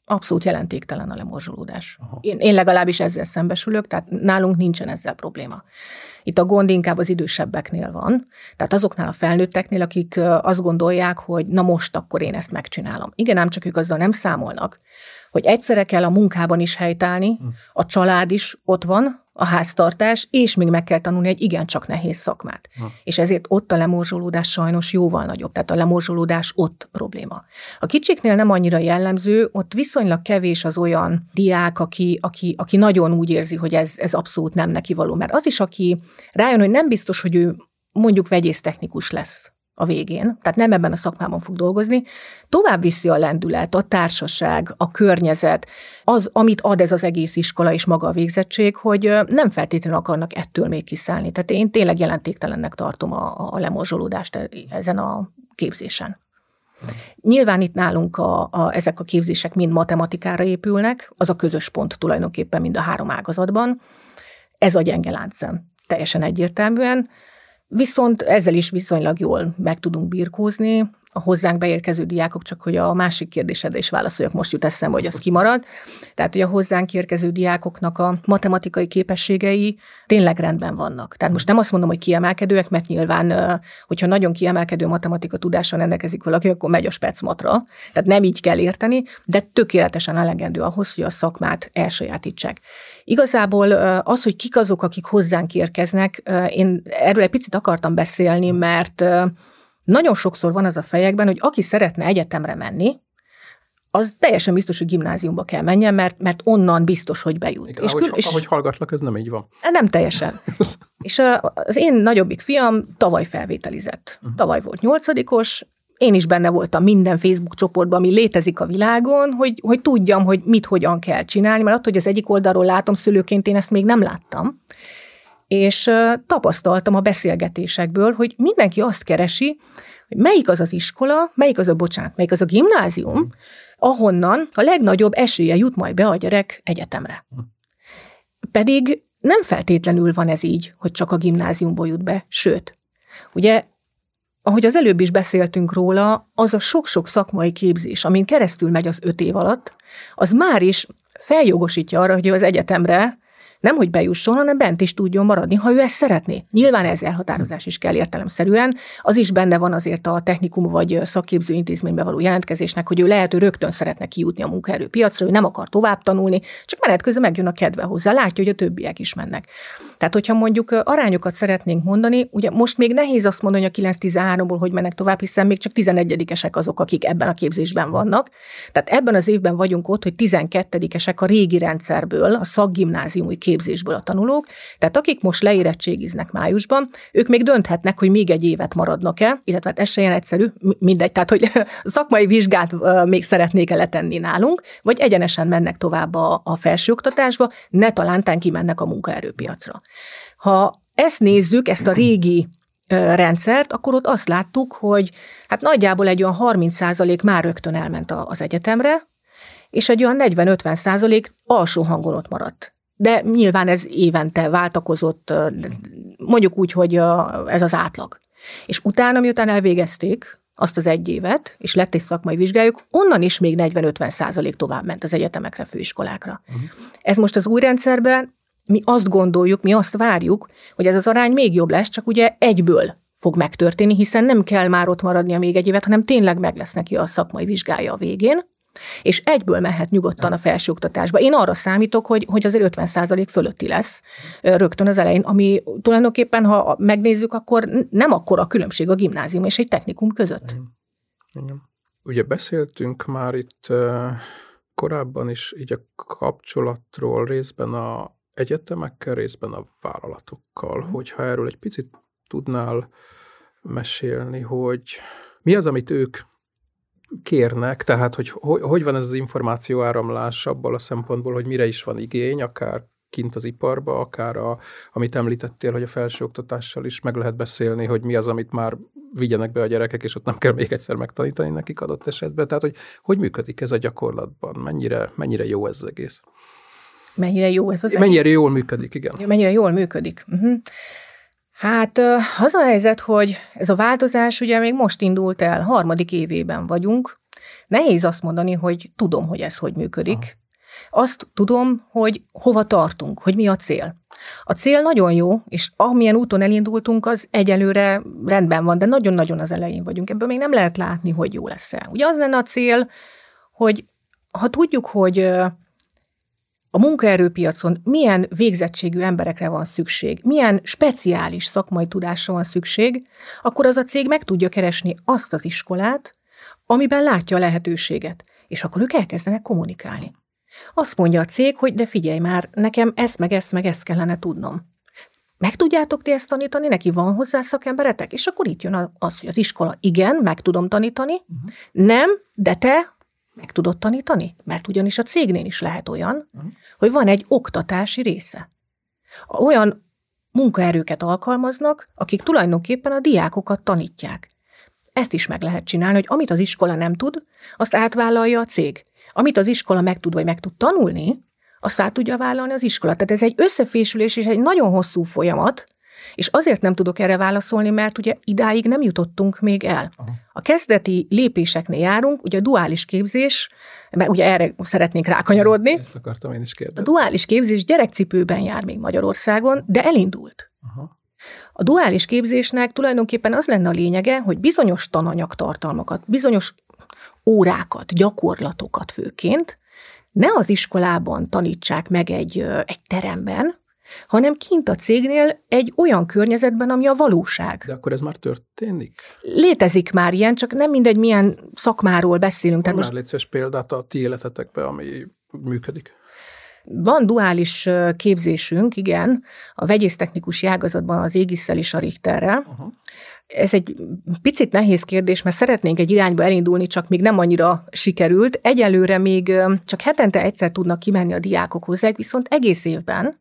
abszolút jelentéktelen a lemorzsolódás. Én legalábbis ezzel szembesülök, tehát nálunk nincsen ezzel probléma. Itt a gond inkább az idősebbeknél van, tehát azoknál a felnőtteknél, akik azt gondolják, hogy na most akkor én ezt megcsinálom. Igen, ám csak ők azzal nem számolnak, hogy egyszerre kell a munkában is helytállni, a család is ott van, a háztartás, és még meg kell tanulni egy igencsak nehéz szakmát. És ezért ott a lemorzsolódás sajnos jóval nagyobb, tehát a lemorzsolódás ott probléma. A kicsiknél nem annyira jellemző, ott viszonylag kevés az olyan diák, aki nagyon úgy érzi, hogy ez abszolút nem neki való. Mert az is, aki rájön, hogy nem biztos, hogy ő mondjuk vegyésztechnikus lesz a végén, tehát nem ebben a szakmában fog dolgozni, tovább viszi a lendület, a társaság, a környezet, az, amit ad ez az egész iskola és maga a végzettség, hogy nem feltétlenül akarnak ettől még kiszállni. Tehát én tényleg jelentéktelennek tartom a lemorzsolódást ezen a képzésen. Nyilván itt nálunk ezek a képzések mind matematikára épülnek, az a közös pont tulajdonképpen mind a három ágazatban. Ez a gyenge láncszem, teljesen egyértelműen. Viszont ezzel is viszonylag jól meg tudunk birkózni. A hozzánk beérkező diákok, csak hogy a másik kérdésedre is válaszoljak, most jut eszembe, hogy az kimarad. Tehát, hogy a hozzánk érkező diákoknak a matematikai képességei tényleg rendben vannak. Tehát most nem azt mondom, hogy kiemelkedőek, mert nyilván, hogyha nagyon kiemelkedő matematika tudással rendelkezik valaki, akkor megy a specmatra. Tehát nem így kell érteni, de tökéletesen elegendő ahhoz, hogy a szakmát elsajátítsák. Igazából az, hogy kik azok, akik hozzánk érkeznek, én erről egy picit akartam beszélni, mert nagyon sokszor van az a fejekben, hogy aki szeretne egyetemre menni, az teljesen biztos, hogy gimnáziumba kell menjen, mert onnan biztos, hogy bejut. Igen, és ahogy hallgatlak, ez nem így van. Nem teljesen. És az én nagyobbik fiam tavaly felvételizett. Tavaly volt 8-os, én is benne voltam minden Facebook csoportban, ami létezik a világon, hogy tudjam, hogy mit, hogyan kell csinálni, mert attól, hogy az egyik oldalról látom szülőként, én ezt még nem láttam. És tapasztaltam a beszélgetésekből, hogy mindenki azt keresi, hogy melyik az az iskola, melyik az a gimnázium, ahonnan a legnagyobb esélye jut majd be a gyerek egyetemre. Pedig nem feltétlenül van ez így, hogy csak a gimnáziumból jut be, sőt, ugye, ahogy az előbb is beszéltünk róla, az a sok-sok szakmai képzés, amin keresztül megy az 5 év alatt, az már is feljogosítja arra, hogy az egyetemre nem, hogy bejusson, hanem bent is tudjon maradni, ha ő ezt szeretné. Nyilván ez elhatározás is kell értelemszerűen. Az is benne van azért a technikum vagy szakképző intézménybe való jelentkezésnek, hogy ő lehet, hogy rögtön szeretne kijutni a munkaerőpiacra, ő nem akar tovább tanulni, csak menet közben megjön a kedve hozzá, látja, hogy a többiek is mennek. Tehát, hogyha mondjuk arányokat szeretnénk mondani, ugye most még nehéz azt mondani, hogy a 9-13-ból hogy mennek tovább, hiszen még csak 11-esek azok, akik ebben a képzésben vannak. Tehát ebben az évben vagyunk ott, hogy 12-esek a régi rendszerből, a szakgimnáziumi képzésből a tanulók, tehát akik most leérettségiznek májusban, ők még dönthetnek, hogy még egy évet maradnak-e, illetve hát ez se ilyen egyszerű, mindegy, tehát hogy szakmai vizsgát még szeretnék-e letenni nálunk, vagy egyenesen mennek tovább a felsőoktatásba, ne talántán kimennek a munkaerőpiacra. Ha ezt nézzük, ezt a régi rendszert, akkor ott azt láttuk, hogy hát nagyjából egy olyan 30% már rögtön elment az egyetemre, és egy olyan 40-50% alsó hangon ott maradt. De nyilván ez évente váltakozott, mondjuk úgy, hogy ez az átlag. És utána, miután elvégezték azt az egy évet, és lett egy szakmai vizsgájuk, onnan is még 40-50% tovább ment az egyetemekre, főiskolákra. Ez most az új rendszerben, mi azt gondoljuk, mi azt várjuk, hogy ez az arány még jobb lesz, csak ugye egyből fog megtörténni, hiszen nem kell már ott maradnia még egy évet, hanem tényleg meg lesz neki a szakmai vizsgája a végén. És egyből mehet nyugodtan a felsőoktatásba. Én arra számítok, hogy azért 50% fölötti lesz rögtön az elején, ami tulajdonképpen, ha megnézzük, akkor nem akkora a különbség a gimnázium és egy technikum között. Igen. Ugye beszéltünk már itt korábban is így a kapcsolatról részben a egyetemekkel, részben a vállalatokkal. Hogyha erről egy picit tudnál mesélni, hogy mi az, amit ők kérnek, tehát hogy van ez az információ áramlás abból a szempontból, hogy mire is van igény, akár kint az iparba, akár amit említettél, hogy a felsőoktatással is meg lehet beszélni, hogy mi az, amit már vigyenek be a gyerekek, és ott nem kell még egyszer megtanítani nekik adott esetben. Tehát, hogy működik ez a gyakorlatban? Mennyire jó ez az egész? Mennyire jól működik, igen. Mennyire jól működik. Uh-huh. Hát az a helyzet, hogy ez a változás ugye még most indult el, 3. évében vagyunk. Nehéz azt mondani, hogy tudom, hogy ez hogy működik. Aha. Azt tudom, hogy hova tartunk, hogy mi a cél. A cél nagyon jó, és amilyen úton elindultunk, az egyelőre rendben van, de nagyon-nagyon az elején vagyunk. Ebből még nem lehet látni, hogy jó lesz-e. Ugye az lenne a cél, hogy ha tudjuk, hogy a munkaerőpiacon milyen végzettségű emberekre van szükség, milyen speciális szakmai tudásra van szükség, akkor az a cég meg tudja keresni azt az iskolát, amiben látja a lehetőséget, és akkor ők elkezdenek kommunikálni. Azt mondja a cég, hogy de figyelj már, nekem ezt meg ezt kellene tudnom. Meg tudjátok ti ezt tanítani? Neki van hozzá szakemberetek? És akkor itt jön az, hogy az iskola igen, meg tudom tanítani, nem, de te meg tudod tanítani? Mert ugyanis a cégnél is lehet olyan, hogy van egy oktatási része. Olyan munkaerőket alkalmaznak, akik tulajdonképpen a diákokat tanítják. Ezt is meg lehet csinálni, hogy amit az iskola nem tud, azt átvállalja a cég. Amit az iskola meg tud, vagy meg tud tanulni, azt át tudja vállalni az iskola. Tehát ez egy összefésülés és egy nagyon hosszú folyamat, és azért nem tudok erre válaszolni, mert ugye idáig nem jutottunk még el. A kezdeti lépéseknél járunk, ugye a duális képzés, mert ugye erre szeretnénk rákanyarodni. Ezt akartam én is kérdezni. A duális képzés gyerekcipőben jár még Magyarországon, de elindult. Aha. A duális képzésnek tulajdonképpen az lenne a lényege, hogy bizonyos tananyagtartalmakat, bizonyos órákat, gyakorlatokat főként ne az iskolában tanítsák meg egy teremben, hanem kint a cégnél egy olyan környezetben, ami a valóság. De akkor ez már történik? Létezik már ilyen, csak nem mindegy, milyen szakmáról beszélünk. Van már létszés példát a ti életetekben, ami működik? Van duális képzésünk, igen, a vegyésztechnikusi ágazatban az Égisszel és a Richterrel. Aha. Ez egy picit nehéz kérdés, mert szeretnénk egy irányba elindulni, csak még nem annyira sikerült. Egyelőre még csak hetente egyszer tudnak kimenni a diákok hozzá, viszont egész évben,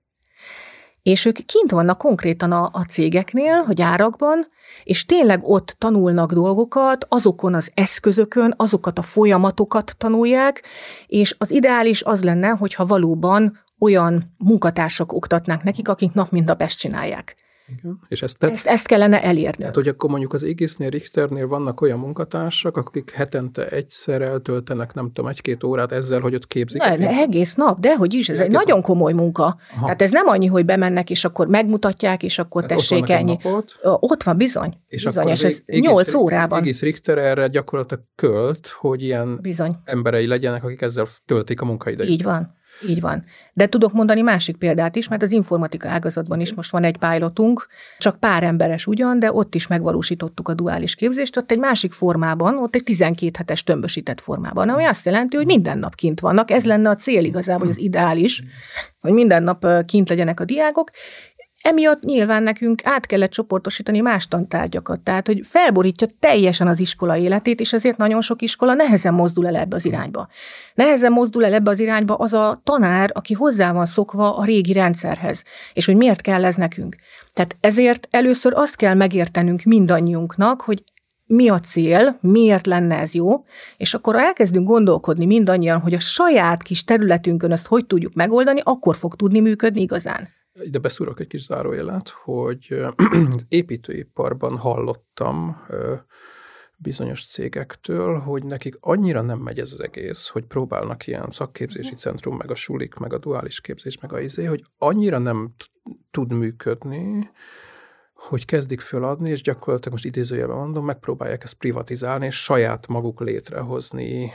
és ők kint vannak konkrétan a cégeknél, a gyárakban, és tényleg ott tanulnak dolgokat, azokon az eszközökön, azokat a folyamatokat tanulják, és az ideális az lenne, hogyha valóban olyan munkatársak oktatnák nekik, akik nap mint nap ezt csinálják. Igen. És ezt kellene elérni. Hát, hogy akkor mondjuk az Égisznél, Richternél vannak olyan munkatársak, akik hetente egyszer eltöltenek, nem tudom, 1-2 órát ezzel, hogy ott képzik. Egész nap, de hogy is, ez egy nagyon komoly munka. Aha. Tehát ez nem annyi, hogy bemennek, és akkor megmutatják, és akkor tehát tessék ennyi. Ott van bizony. És bizony, akkor és ez 8 órában. Égisz Richter erre gyakorlatilag költ, hogy ilyen bizony emberei legyenek, akik ezzel töltik a munkaidejét. Így van. Így van. De tudok mondani másik példát is, mert az informatika ágazatban is most van egy pilotunk, csak pár emberes ugyan, de ott is megvalósítottuk a duális képzést, ott egy másik formában, ott egy 12 hetes tömbösített formában, ami azt jelenti, hogy minden nap kint vannak. Ez lenne a cél igazából, az ideális, hogy minden nap kint legyenek a diákok. Emiatt nyilván nekünk át kellett csoportosítani más tantárgyakat, tehát hogy felborítja teljesen az iskola életét, és ezért nagyon sok iskola nehezen mozdul el ebbe az irányba. Nehezen mozdul el ebbe az irányba az a tanár, aki hozzá van szokva a régi rendszerhez, és hogy miért kell ez nekünk. Tehát ezért először azt kell megértenünk mindannyiunknak, hogy mi a cél, miért lenne ez jó, és akkor ha elkezdünk gondolkodni mindannyian, hogy a saját kis területünkön ezt hogy tudjuk megoldani, akkor fog tudni működni igazán. Ide beszúrok egy kis zárójelet, hogy az építőiparban hallottam bizonyos cégektől, hogy nekik annyira nem megy ez az egész, hogy próbálnak ilyen szakképzési centrum, meg a sulik, meg a duális képzés, meg a izé, hogy annyira nem tud működni, hogy kezdik föladni, és gyakorlatilag most idézőjelben mondom, megpróbálják ezt privatizálni, és saját maguk létrehozni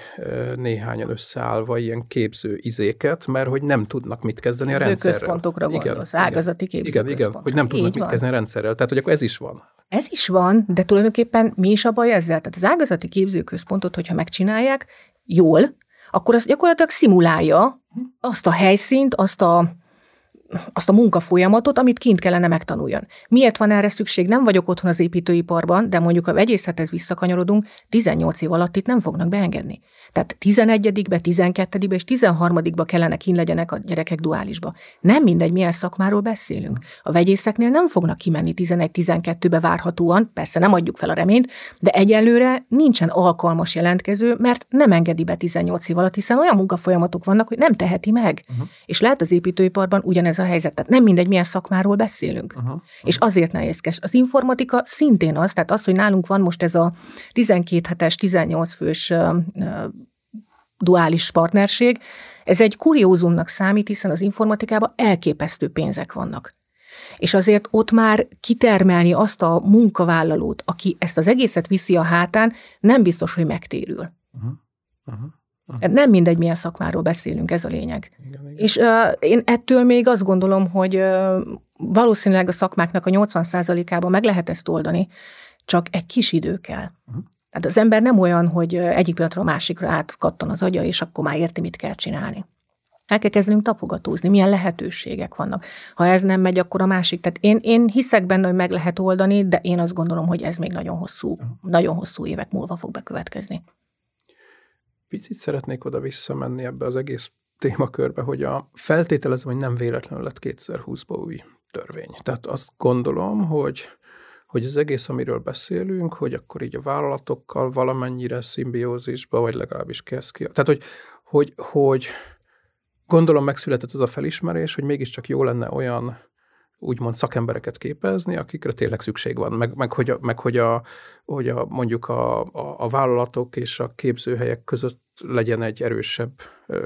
néhányan összeállva ilyen képzőizéket, mert hogy nem tudnak mit kezdeni a rendszerrel. Képzőközpontokra gondolsz, ágazati képzőközpontokra. Igen, hogy nem tudnak mit kezdeni a rendszerrel. Tehát, hogy akkor ez is van. Ez is van, de tulajdonképpen mi is a baj ezzel? Tehát az ágazati képzőközpontot, hogyha megcsinálják jól, akkor az gyakorlatilag szimulálja azt a helyszínt, azt a munkafolyamatot, amit kint kellene megtanuljon. Miért van erre szükség? Nem vagyok otthon az építőiparban, de mondjuk a vegyészethez visszakanyarodunk, 18 év alatt itt nem fognak beengedni. Tehát 11-be, 12-be és 13-ba kellene kint legyenek a gyerekek duálisba. Nem mindegy, milyen szakmáról beszélünk. A vegyészeknél nem fognak kimenni 11-12-be várhatóan, persze nem adjuk fel a reményt, de egyelőre nincsen alkalmas jelentkező, mert nem engedi be 18 év alatt, hiszen olyan munkafolyamatok vannak, hogy nem teheti meg. És lehet az építőiparban ugyanez a helyzet. Tehát nem mindegy, milyen szakmáról beszélünk. Aha. És azért nehézkes. Az informatika szintén az, tehát az, hogy nálunk van most ez a 12 hetes, 18 fős duális partnerség, ez egy kuriózumnak számít, hiszen az informatikában elképesztő pénzek vannak. És azért ott már kitermelni azt a munkavállalót, aki ezt az egészet viszi a hátán, nem biztos, hogy megtérül. Nem mindegy, milyen szakmáról beszélünk, ez a lényeg. Igen. És én ettől még azt gondolom, hogy valószínűleg a szakmáknak a 80%-ában meg lehet ezt oldani, csak egy kis idő kell. Tehát az ember nem olyan, hogy egyik pillanatra a másikra átkattan az agya, és akkor már érti, mit kell csinálni. El kell kezdenünk tapogatózni, milyen lehetőségek vannak. Ha ez nem megy, akkor a másik. Tehát én hiszek benne, hogy meg lehet oldani, de én azt gondolom, hogy ez még nagyon hosszú évek múlva fog bekövetkezni. Picit szeretnék oda visszamenni ebbe az egész témakörbe, hogy a feltételezem, hogy nem véletlenül lett 2020-ban új törvény. Tehát azt gondolom, hogy az egész, amiről beszélünk, hogy akkor így a vállalatokkal valamennyire szimbiózisba, vagy legalábbis kezd ki. Tehát, hogy gondolom megszületett az a felismerés, hogy mégiscsak jó lenne olyan úgymond szakembereket képezni, akikre tényleg szükség van, hogy mondjuk a vállalatok és a képzőhelyek között legyen egy erősebb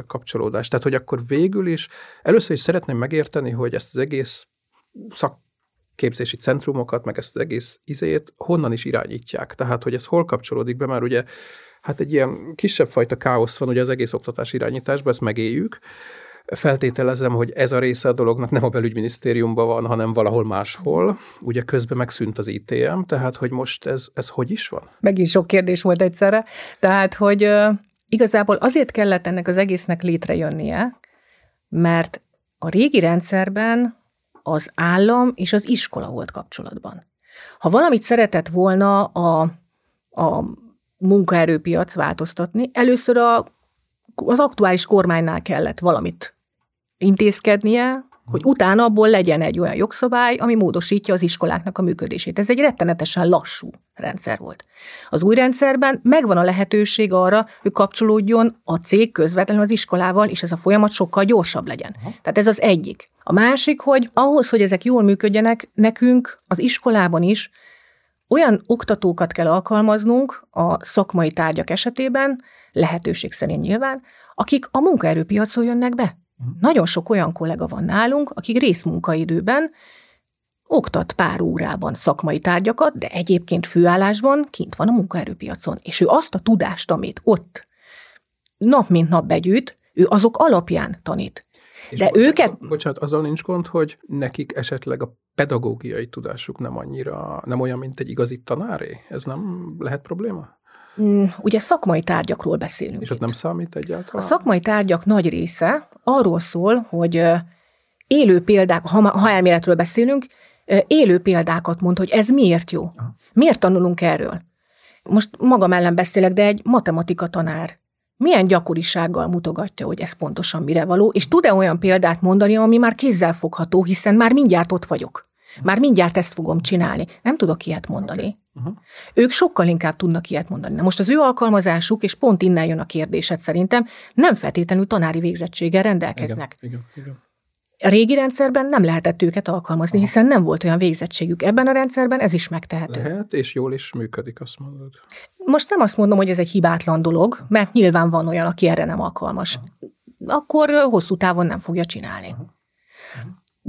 kapcsolódás. Tehát, hogy akkor végül is, először is szeretném megérteni, hogy ezt az egész szakképzési centrumokat, meg ezt az egész honnan is irányítják. Tehát, hogy ez hol kapcsolódik be, már ugye hát egy ilyen kisebb fajta káosz van ugye az egész oktatás irányításban, ezt megéljük. Feltételezem, hogy ez a része a dolognak nem a belügyminisztériumban van, hanem valahol máshol. Ugye közben megszűnt az ITM, tehát hogy most ez hogy is van? Megint sok kérdés volt egyszerre. Tehát, hogy igazából azért kellett ennek az egésznek létrejönnie, mert a régi rendszerben az állam és az iskola volt kapcsolatban. Ha valamit szeretett volna a munkaerőpiac változtatni, először az aktuális kormánynál kellett valamit intézkednie, hogy utána abból legyen egy olyan jogszabály, ami módosítja az iskoláknak a működését. Ez egy rettenetesen lassú rendszer volt. Az új rendszerben megvan a lehetőség arra, hogy kapcsolódjon a cég közvetlenül az iskolával, és ez a folyamat sokkal gyorsabb legyen. Tehát ez az egyik. A másik, hogy ahhoz, hogy ezek jól működjenek, nekünk az iskolában is olyan oktatókat kell alkalmaznunk a szakmai tárgyak esetében, lehetőség szerint nyilván, akik a munkaerőpiacon jönnek be. Nagyon sok olyan kollega van nálunk, akik részmunkaidőben oktat pár órában szakmai tárgyakat, de egyébként főállásban kint van a munkaerőpiacon. És ő azt a tudást, amit ott nap mint nap begyűjt, ő azok alapján tanít. De őket... Bocsánat, azzal nincs gond, hogy nekik esetleg a pedagógiai tudásuk nem olyan, mint egy igazi tanáré? Ez nem lehet probléma? Ugye szakmai tárgyakról beszélünk. És ott nem számít egyáltalán? A szakmai tárgyak nagy része arról szól, hogy élő példák, ha elméletről beszélünk, élő példákat mond, hogy ez miért jó. Aha. Miért tanulunk erről? Most magam ellen beszélek, de egy matematika tanár milyen gyakorisággal mutogatja, hogy ez pontosan mire való, és tud-e olyan példát mondani, ami már kézzelfogható, hiszen már mindjárt ott vagyok. Már mindjárt ezt fogom csinálni. Nem tudok ilyet mondani. Okay. Ők sokkal inkább tudnak ilyet mondani. Na most az ő alkalmazásuk, és pont innen jön a kérdésed szerintem, nem feltétlenül tanári végzettséggel rendelkeznek. Igen. A régi rendszerben nem lehetett őket alkalmazni, hiszen nem volt olyan végzettségük. Ebben a rendszerben ez is megtehető. Lehet, és jól is működik, azt mondod. Most nem azt mondom, hogy ez egy hibátlan dolog, mert nyilván van olyan, aki erre nem alkalmas. Akkor hosszú távon nem fogja csinálni.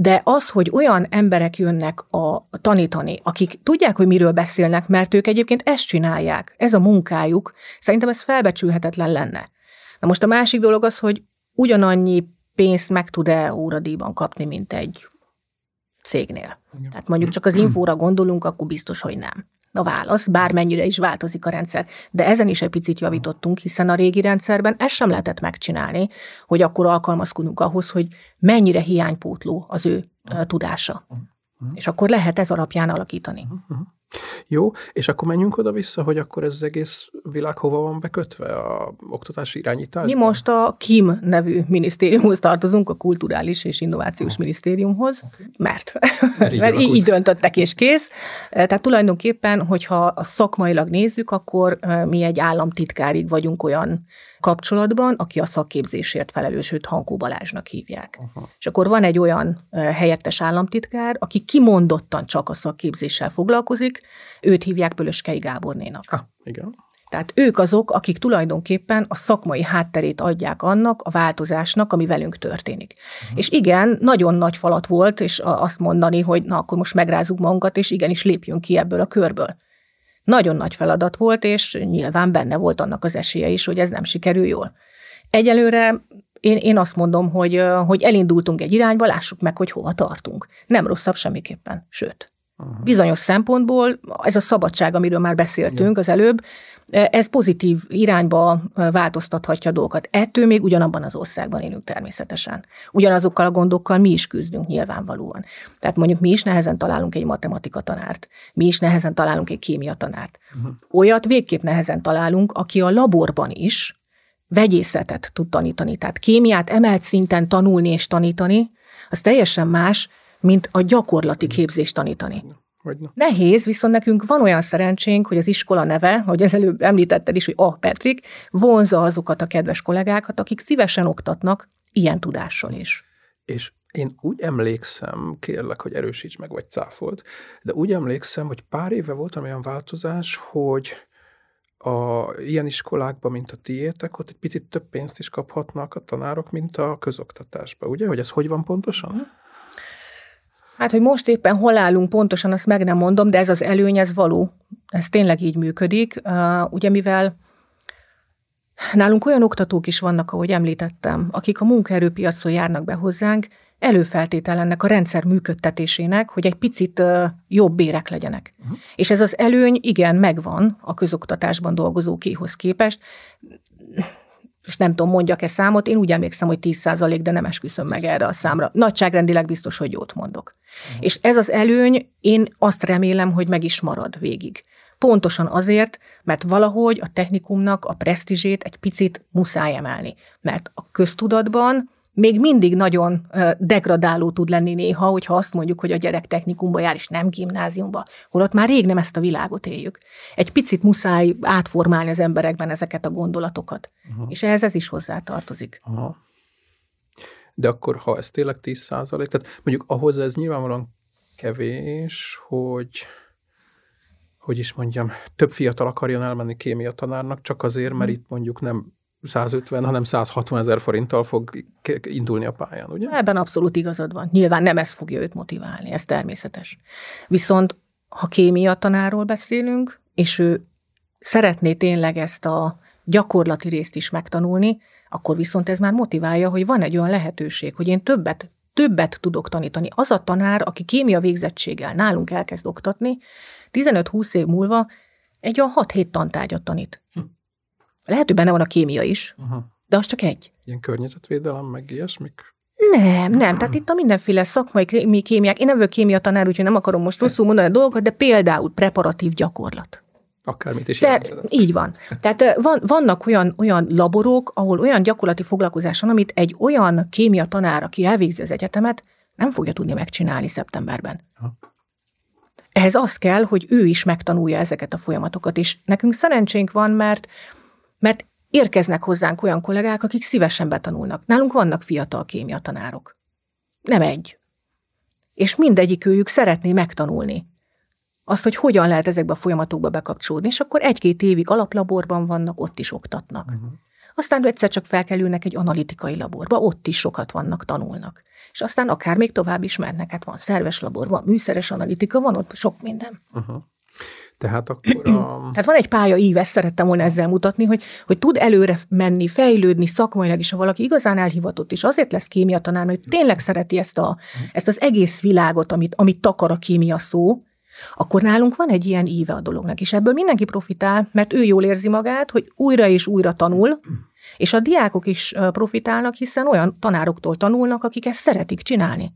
de az, hogy olyan emberek jönnek a tanítani, akik tudják, hogy miről beszélnek, mert ők egyébként ezt csinálják, ez a munkájuk, szerintem ez felbecsülhetetlen lenne. Na most a másik dolog az, hogy ugyanannyi pénzt meg tud-e óradíjban kapni, mint egy cégnél. Tehát mondjuk csak az infóra gondolunk, akkor biztos, hogy nem. A válasz, bármennyire is változik a rendszer. De ezen is egy picit javítottunk, hiszen a régi rendszerben ezt sem lehetett megcsinálni, hogy akkor alkalmazkodunk ahhoz, hogy mennyire hiánypótló az ő tudása. És akkor lehet ez alapján alakítani. Jó, és akkor menjünk oda-vissza, hogy akkor ez az egész világ hova van bekötve a oktatási irányításban? Mi most a KIM nevű minisztériumhoz tartozunk, a Kulturális és Innovációs Minisztériumhoz, mert így döntöttek és kész. Tehát tulajdonképpen, hogyha a szakmailag nézzük, akkor mi egy államtitkárig vagyunk olyan kapcsolatban, aki a szakképzésért felelős, őt Hankó Balázsnak hívják. Aha. És akkor van egy olyan helyettes államtitkár, aki kimondottan csak a szakképzéssel foglalkozik, őt hívják Bölöskei Gábornénak. Igen. Tehát ők azok, akik tulajdonképpen a szakmai hátterét adják annak a változásnak, ami velünk történik. Uh-huh. És igen, nagyon nagy falat volt, és azt mondani, hogy na, akkor most megrázunk magunkat, és igenis lépjünk ki ebből a körből. Nagyon nagy feladat volt, és nyilván benne volt annak az esélye is, hogy ez nem sikerül jól. Egyelőre én azt mondom, hogy elindultunk egy irányba, lássuk meg, hogy hova tartunk. Nem rosszabb semmiképpen, sőt. Uh-huh. Bizonyos szempontból ez a szabadság, amiről már beszéltünk az előbb, ez pozitív irányba változtathatja a dolgokat. Ettől még ugyanabban az országban élünk természetesen. Ugyanazokkal a gondokkal mi is küzdünk nyilvánvalóan. Tehát mondjuk mi is nehezen találunk egy matematika tanárt, mi is nehezen találunk egy kémia tanárt. Uh-huh. Olyat végképp nehezen találunk, aki a laborban is vegyészetet tud tanítani. Tehát kémiát emelt szinten tanulni és tanítani, az teljesen más, mint a gyakorlati képzést tanítani. Nehéz, viszont nekünk van olyan szerencsénk, hogy az iskola neve, ahogy az előbb említetted is, hogy Petrik, vonzza azokat a kedves kollégákat, akik szívesen oktatnak ilyen tudással is. És én úgy emlékszem, kérlek, hogy erősíts meg, vagy cáfold, de úgy emlékszem, hogy pár éve volt olyan változás, hogy ilyen iskolákban, mint a tiétek, ott egy picit több pénzt is kaphatnak a tanárok, mint a közoktatásban, ugye? Hogy ez hogy van pontosan? Hát, hogy most éppen hol állunk pontosan, azt meg nem mondom, de ez az előny, ez való. Ez tényleg így működik. Ugye mivel nálunk olyan oktatók is vannak, ahogy említettem, akik a munkaerőpiacon járnak be hozzánk, előfeltétel ennek a rendszer működtetésének, hogy egy picit jobb bérek legyenek. Uh-huh. És ez az előny, igen, megvan a közoktatásban dolgozókéhoz képest. És nem tudom, mondjak-e számot, én úgy emlékszem, hogy 10%, de nem esküszöm meg erre a számra. Nagyságrendileg biztos, hogy jót mondok. Uh-huh. És ez az előny, én azt remélem, hogy meg is marad végig. Pontosan azért, mert valahogy a technikumnak a presztízsét egy picit muszáj emelni. Mert a köztudatban még mindig nagyon degradáló tud lenni néha, hogyha azt mondjuk, hogy a gyerek technikumba jár, és nem gimnáziumba, holott már rég nem ezt a világot éljük. Egy picit muszáj átformálni az emberekben ezeket a gondolatokat. Aha. És ehhez ez is hozzátartozik. Aha. De akkor, ha ez tényleg 10%, tehát mondjuk ahhoz ez nyilvánvalóan kevés, hogy is mondjam, több fiatal akarjon elmenni kémia tanárnak, csak azért, mert itt mondjuk nem 150, hanem 160 000 forinttal fog indulni a pályán, ugye? Ebben abszolút igazad van. Nyilván nem ez fogja őt motiválni, ez természetes. Viszont, ha kémia tanárról beszélünk, és ő szeretné tényleg ezt a gyakorlati részt is megtanulni, akkor viszont ez már motiválja, hogy van egy olyan lehetőség, hogy én többet tudok tanítani. Az a tanár, aki kémia végzettséggel nálunk elkezd oktatni, 15-20 év múlva egy olyan 6-7 tantárgyat tanít. Lehet, hogy benne van a kémia is, aha, de az csak egy. Ilyen környezetvédelem, meg ilyesmik? Nem. Tehát itt a mindenféle szakmai kémiák. Én nem vagyok kémia tanár, úgyhogy nem akarom most rosszul mondani a dolgokat, de például preparatív gyakorlat. Akármit is. Így van. Tehát vannak olyan laborok, ahol olyan gyakorlati foglalkozás van, amit egy olyan kémia tanár, aki elvégzi az egyetemet, nem fogja tudni megcsinálni szeptemberben. Aha. Ehhez az kell, hogy ő is megtanulja ezeket a folyamatokat, és nekünk szerencsénk van, mert érkeznek hozzánk olyan kollégák, akik szívesen betanulnak. Nálunk vannak fiatal kémia tanárok. Nem egy. És mindegyikőjük szeretné megtanulni azt, hogy hogyan lehet ezekbe a folyamatokba bekapcsolódni, és akkor 1-2 évig alaplaborban vannak, ott is oktatnak. Uh-huh. Aztán egyszer csak felkerülnek egy analitikai laborba, ott is sokat vannak, tanulnak. És aztán akár még tovább ismernek, hát van szerves labor, van műszeres analitika, van ott sok minden. Uh-huh. Tehát akkor tehát van egy pályaív, ezt szerettem volna ezzel mutatni, hogy tud előre menni, fejlődni szakmailag is, ha valaki igazán elhivatott, és azért lesz kémia tanár, mert tényleg szereti ezt az egész világot, amit takar a kémia szó, akkor nálunk van egy ilyen íve a dolognak, és ebből mindenki profitál, mert ő jól érzi magát, hogy újra és újra tanul, és a diákok is profitálnak, hiszen olyan tanároktól tanulnak, akik ezt szeretik csinálni.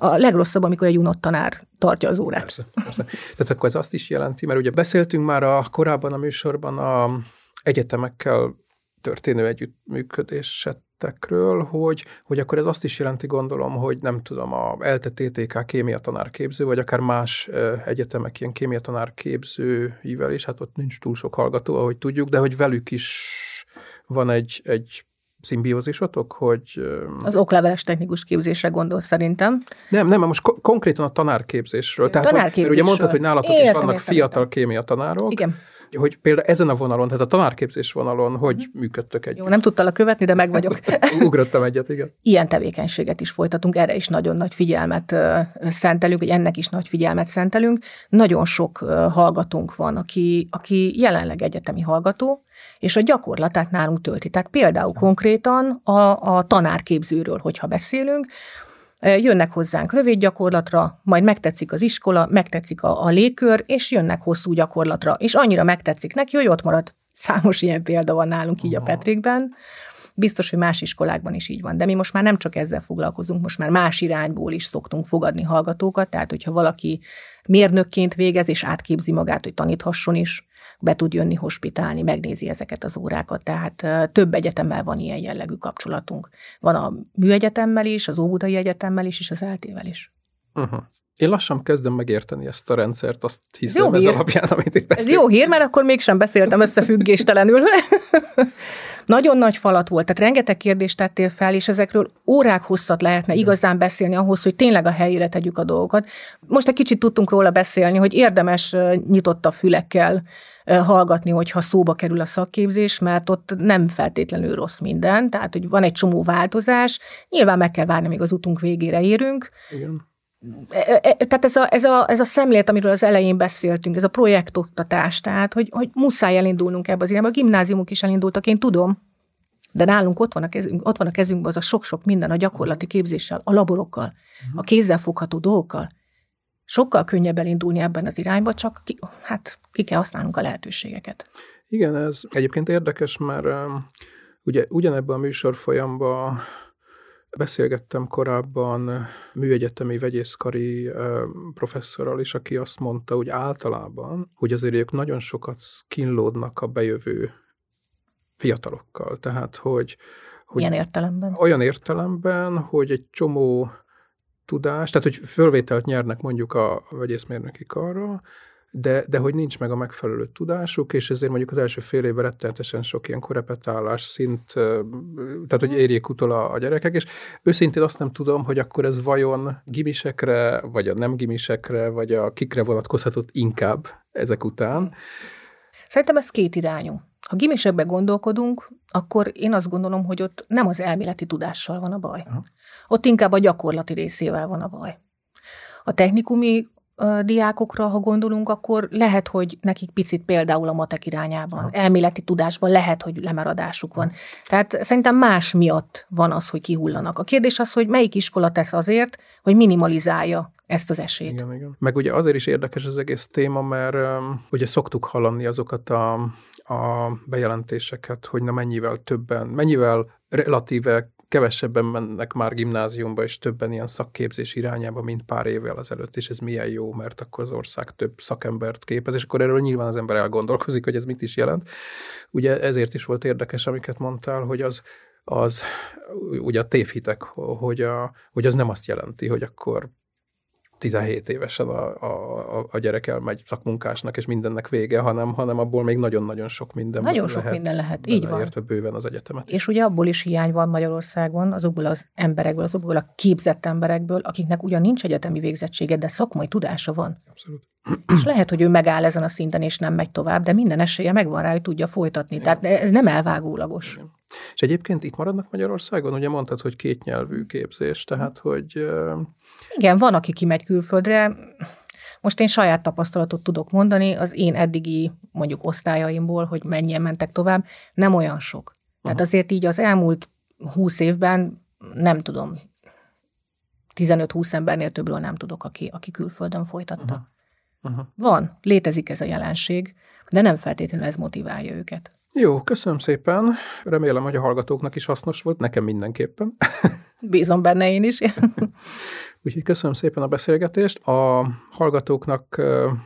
A legrosszabb, amikor egy unott tanár tartja az órát. Persze, persze. Tehát akkor ez azt is jelenti, mert ugye beszéltünk már korábban a műsorban a egyetemekkel történő együttműködésekről, hogy akkor ez azt is jelenti, gondolom, hogy nem tudom, a ELTE TTK kémiatanárképző, vagy akár más egyetemek ilyen kémiatanárképzőivel is, hát ott nincs túl sok hallgató, ahogy tudjuk, de hogy velük is van egy szimbiózisotok, hogy... Az okleveles technikus képzésre gondolsz szerintem. Nem, most konkrétan a tanárképzésről. Tanárképzésről. Ugye mondtad, hogy nálatok is vannak fiatal kémiatanárok. Igen. Hogy például ezen a vonalon, tehát a tanárképzés vonalon, hogy működtök együtt? Jó, nem tudtalak követni, de meg vagyok. Ugrottam egyet, igen. Ilyen tevékenységet is folytatunk, erre is nagyon nagy figyelmet szentelünk, vagy ennek is nagy figyelmet szentelünk. Nagyon sok hallgatónk van, aki jelenleg egyetemi hallgató, és a gyakorlatát nálunk tölti. Tehát például konkrétan a tanárképzőről, hogyha beszélünk, jönnek hozzánk rövid gyakorlatra, majd megtetszik az iskola, megtetszik a légkör, és jönnek hosszú gyakorlatra, és annyira megtetszik neki, hogy ott marad. Számos ilyen példa van nálunk így a Petrikben. Biztos, hogy más iskolákban is így van, de mi most már nem csak ezzel foglalkozunk, most már más irányból is szoktunk fogadni hallgatókat, tehát hogyha valaki mérnökként végez, és átképzi magát, hogy taníthasson is, be tud jönni hospitálni, megnézi ezeket az órákat, tehát több egyetemmel van ilyen jellegű kapcsolatunk. Van a műegyetemmel is, az Óbudai Egyetemmel is, és az ELTE-vel is. Uh-huh. Én lassan kezdem megérteni ezt a rendszert, azt hiszem ez alapján, amit itt beszélünk. Ez jó hír, mert akkor mégsem beszéltem összefüggéstelenül. Nagyon nagy falat volt, tehát rengeteg kérdést tettél fel, és ezekről órák hosszat lehetne igazán beszélni ahhoz, hogy tényleg a helyére tegyük a dolgokat. Most egy kicsit tudtunk róla beszélni, hogy érdemes nyitottabb fülekkel hallgatni, hogyha szóba kerül a szakképzés, mert ott nem feltétlenül rossz minden, tehát hogy van egy csomó változás, nyilván meg kell várni, míg az utunk végére érünk. Igen. Tehát ez a szemlélet, amiről az elején beszéltünk, ez a projektoktatás, tehát hogy muszáj elindulnunk ebbe az irányba. A gimnáziumok is elindultak, én tudom, de nálunk ott van a kezünkben az a sok-sok minden a gyakorlati képzéssel, a laborokkal, a kézzelfogható dolgokkal. Sokkal könnyebb elindulni ebben az irányba, csak ki kell használnunk a lehetőségeket. Igen, ez egyébként érdekes, mert ugye ugyanebben a műsorfolyamban beszélgettem korábban műegyetemi vegyészkari professzorral is, aki azt mondta, hogy általában, hogy azért ők nagyon sokat kínlódnak a bejövő fiatalokkal. Tehát, hogy milyen értelemben? Olyan értelemben, hogy egy csomó tudás, tehát, hogy fölvételt nyernek mondjuk a vegyészmérnöki karra, de hogy nincs meg a megfelelő tudásuk, és ezért mondjuk az első fél évben rettenetesen sok ilyen korepetálás szint, tehát hogy érjék utol a gyerekek, és őszintén azt nem tudom, hogy akkor ez vajon gimisekre, vagy a nem gimisekre, vagy a kikre vonatkozhatott inkább ezek után. Szerintem ez két irányú. Ha gimisekben gondolkodunk, akkor én azt gondolom, hogy ott nem az elméleti tudással van a baj. Aha. Ott inkább a gyakorlati részével van a baj. A technikumi diákokra, ha gondolunk, akkor lehet, hogy nekik picit például a matek irányában, elméleti tudásban lehet, hogy lemaradásuk van. Tehát szerintem más miatt van az, hogy kihullanak. A kérdés az, hogy melyik iskola tesz azért, hogy minimalizálja ezt az esélyt. Igen, igen. Meg ugye azért is érdekes az egész téma, mert ugye szoktuk hallani azokat a bejelentéseket, hogy na mennyivel relatíve kevesebben mennek már gimnáziumba, és többen ilyen szakképzés irányába, mint pár évvel ezelőtt, és ez milyen jó, mert akkor az ország több szakembert képez, és akkor erről nyilván az ember elgondolkozik, hogy ez mit is jelent. Ugye ezért is volt érdekes, amiket mondtál, hogy az ugye a tévhitek, hogy az nem azt jelenti, hogy akkor 17 évesen a gyerek elmegy szakmunkásnak, és mindennek vége, hanem abból még nagyon-nagyon sok minden nagyon lehet. Nagyon sok minden lehet, így van. Értve bőven az egyetemet. És ugye abból is hiány van Magyarországon, azokból az emberekből, azokból a képzett emberekből, akiknek ugyan nincs egyetemi végzettsége, de szakmai tudása van. Abszolút. És lehet, hogy ő megáll ezen a szinten, és nem megy tovább, de minden esélye megvan rá, hogy tudja folytatni. Igen. Tehát ez nem elvágólagos. Igen. És egyébként itt maradnak Magyarországon? Ugye mondtad, hogy kétnyelvű képzés, tehát hogy... Igen, van, aki kimegy külföldre. Most én saját tapasztalatot tudok mondani, az én eddigi mondjuk osztályaimból, hogy mennyien mentek tovább, nem olyan sok. Tehát azért így az elmúlt 20 évben nem tudom, 15-20 embernél többről nem tudok, aki külföldön folytatta. Van, létezik ez a jelenség, de nem feltétlenül ez motiválja őket. Jó, köszönöm szépen. Remélem, hogy a hallgatóknak is hasznos volt, nekem mindenképpen. Bízom benne én is. Úgyhogy köszönöm szépen a beszélgetést. A hallgatóknak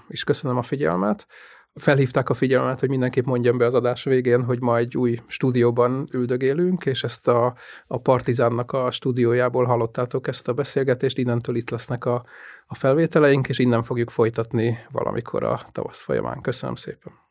is köszönöm a figyelmet. Felhívták a figyelmet, hogy mindenképp mondjam be az adás végén, hogy ma egy új stúdióban üldögélünk, és ezt a Partizánnak a stúdiójából hallottátok ezt a beszélgetést, innentől itt lesznek a felvételeink, és innen fogjuk folytatni valamikor a tavasz folyamán. Köszönöm szépen!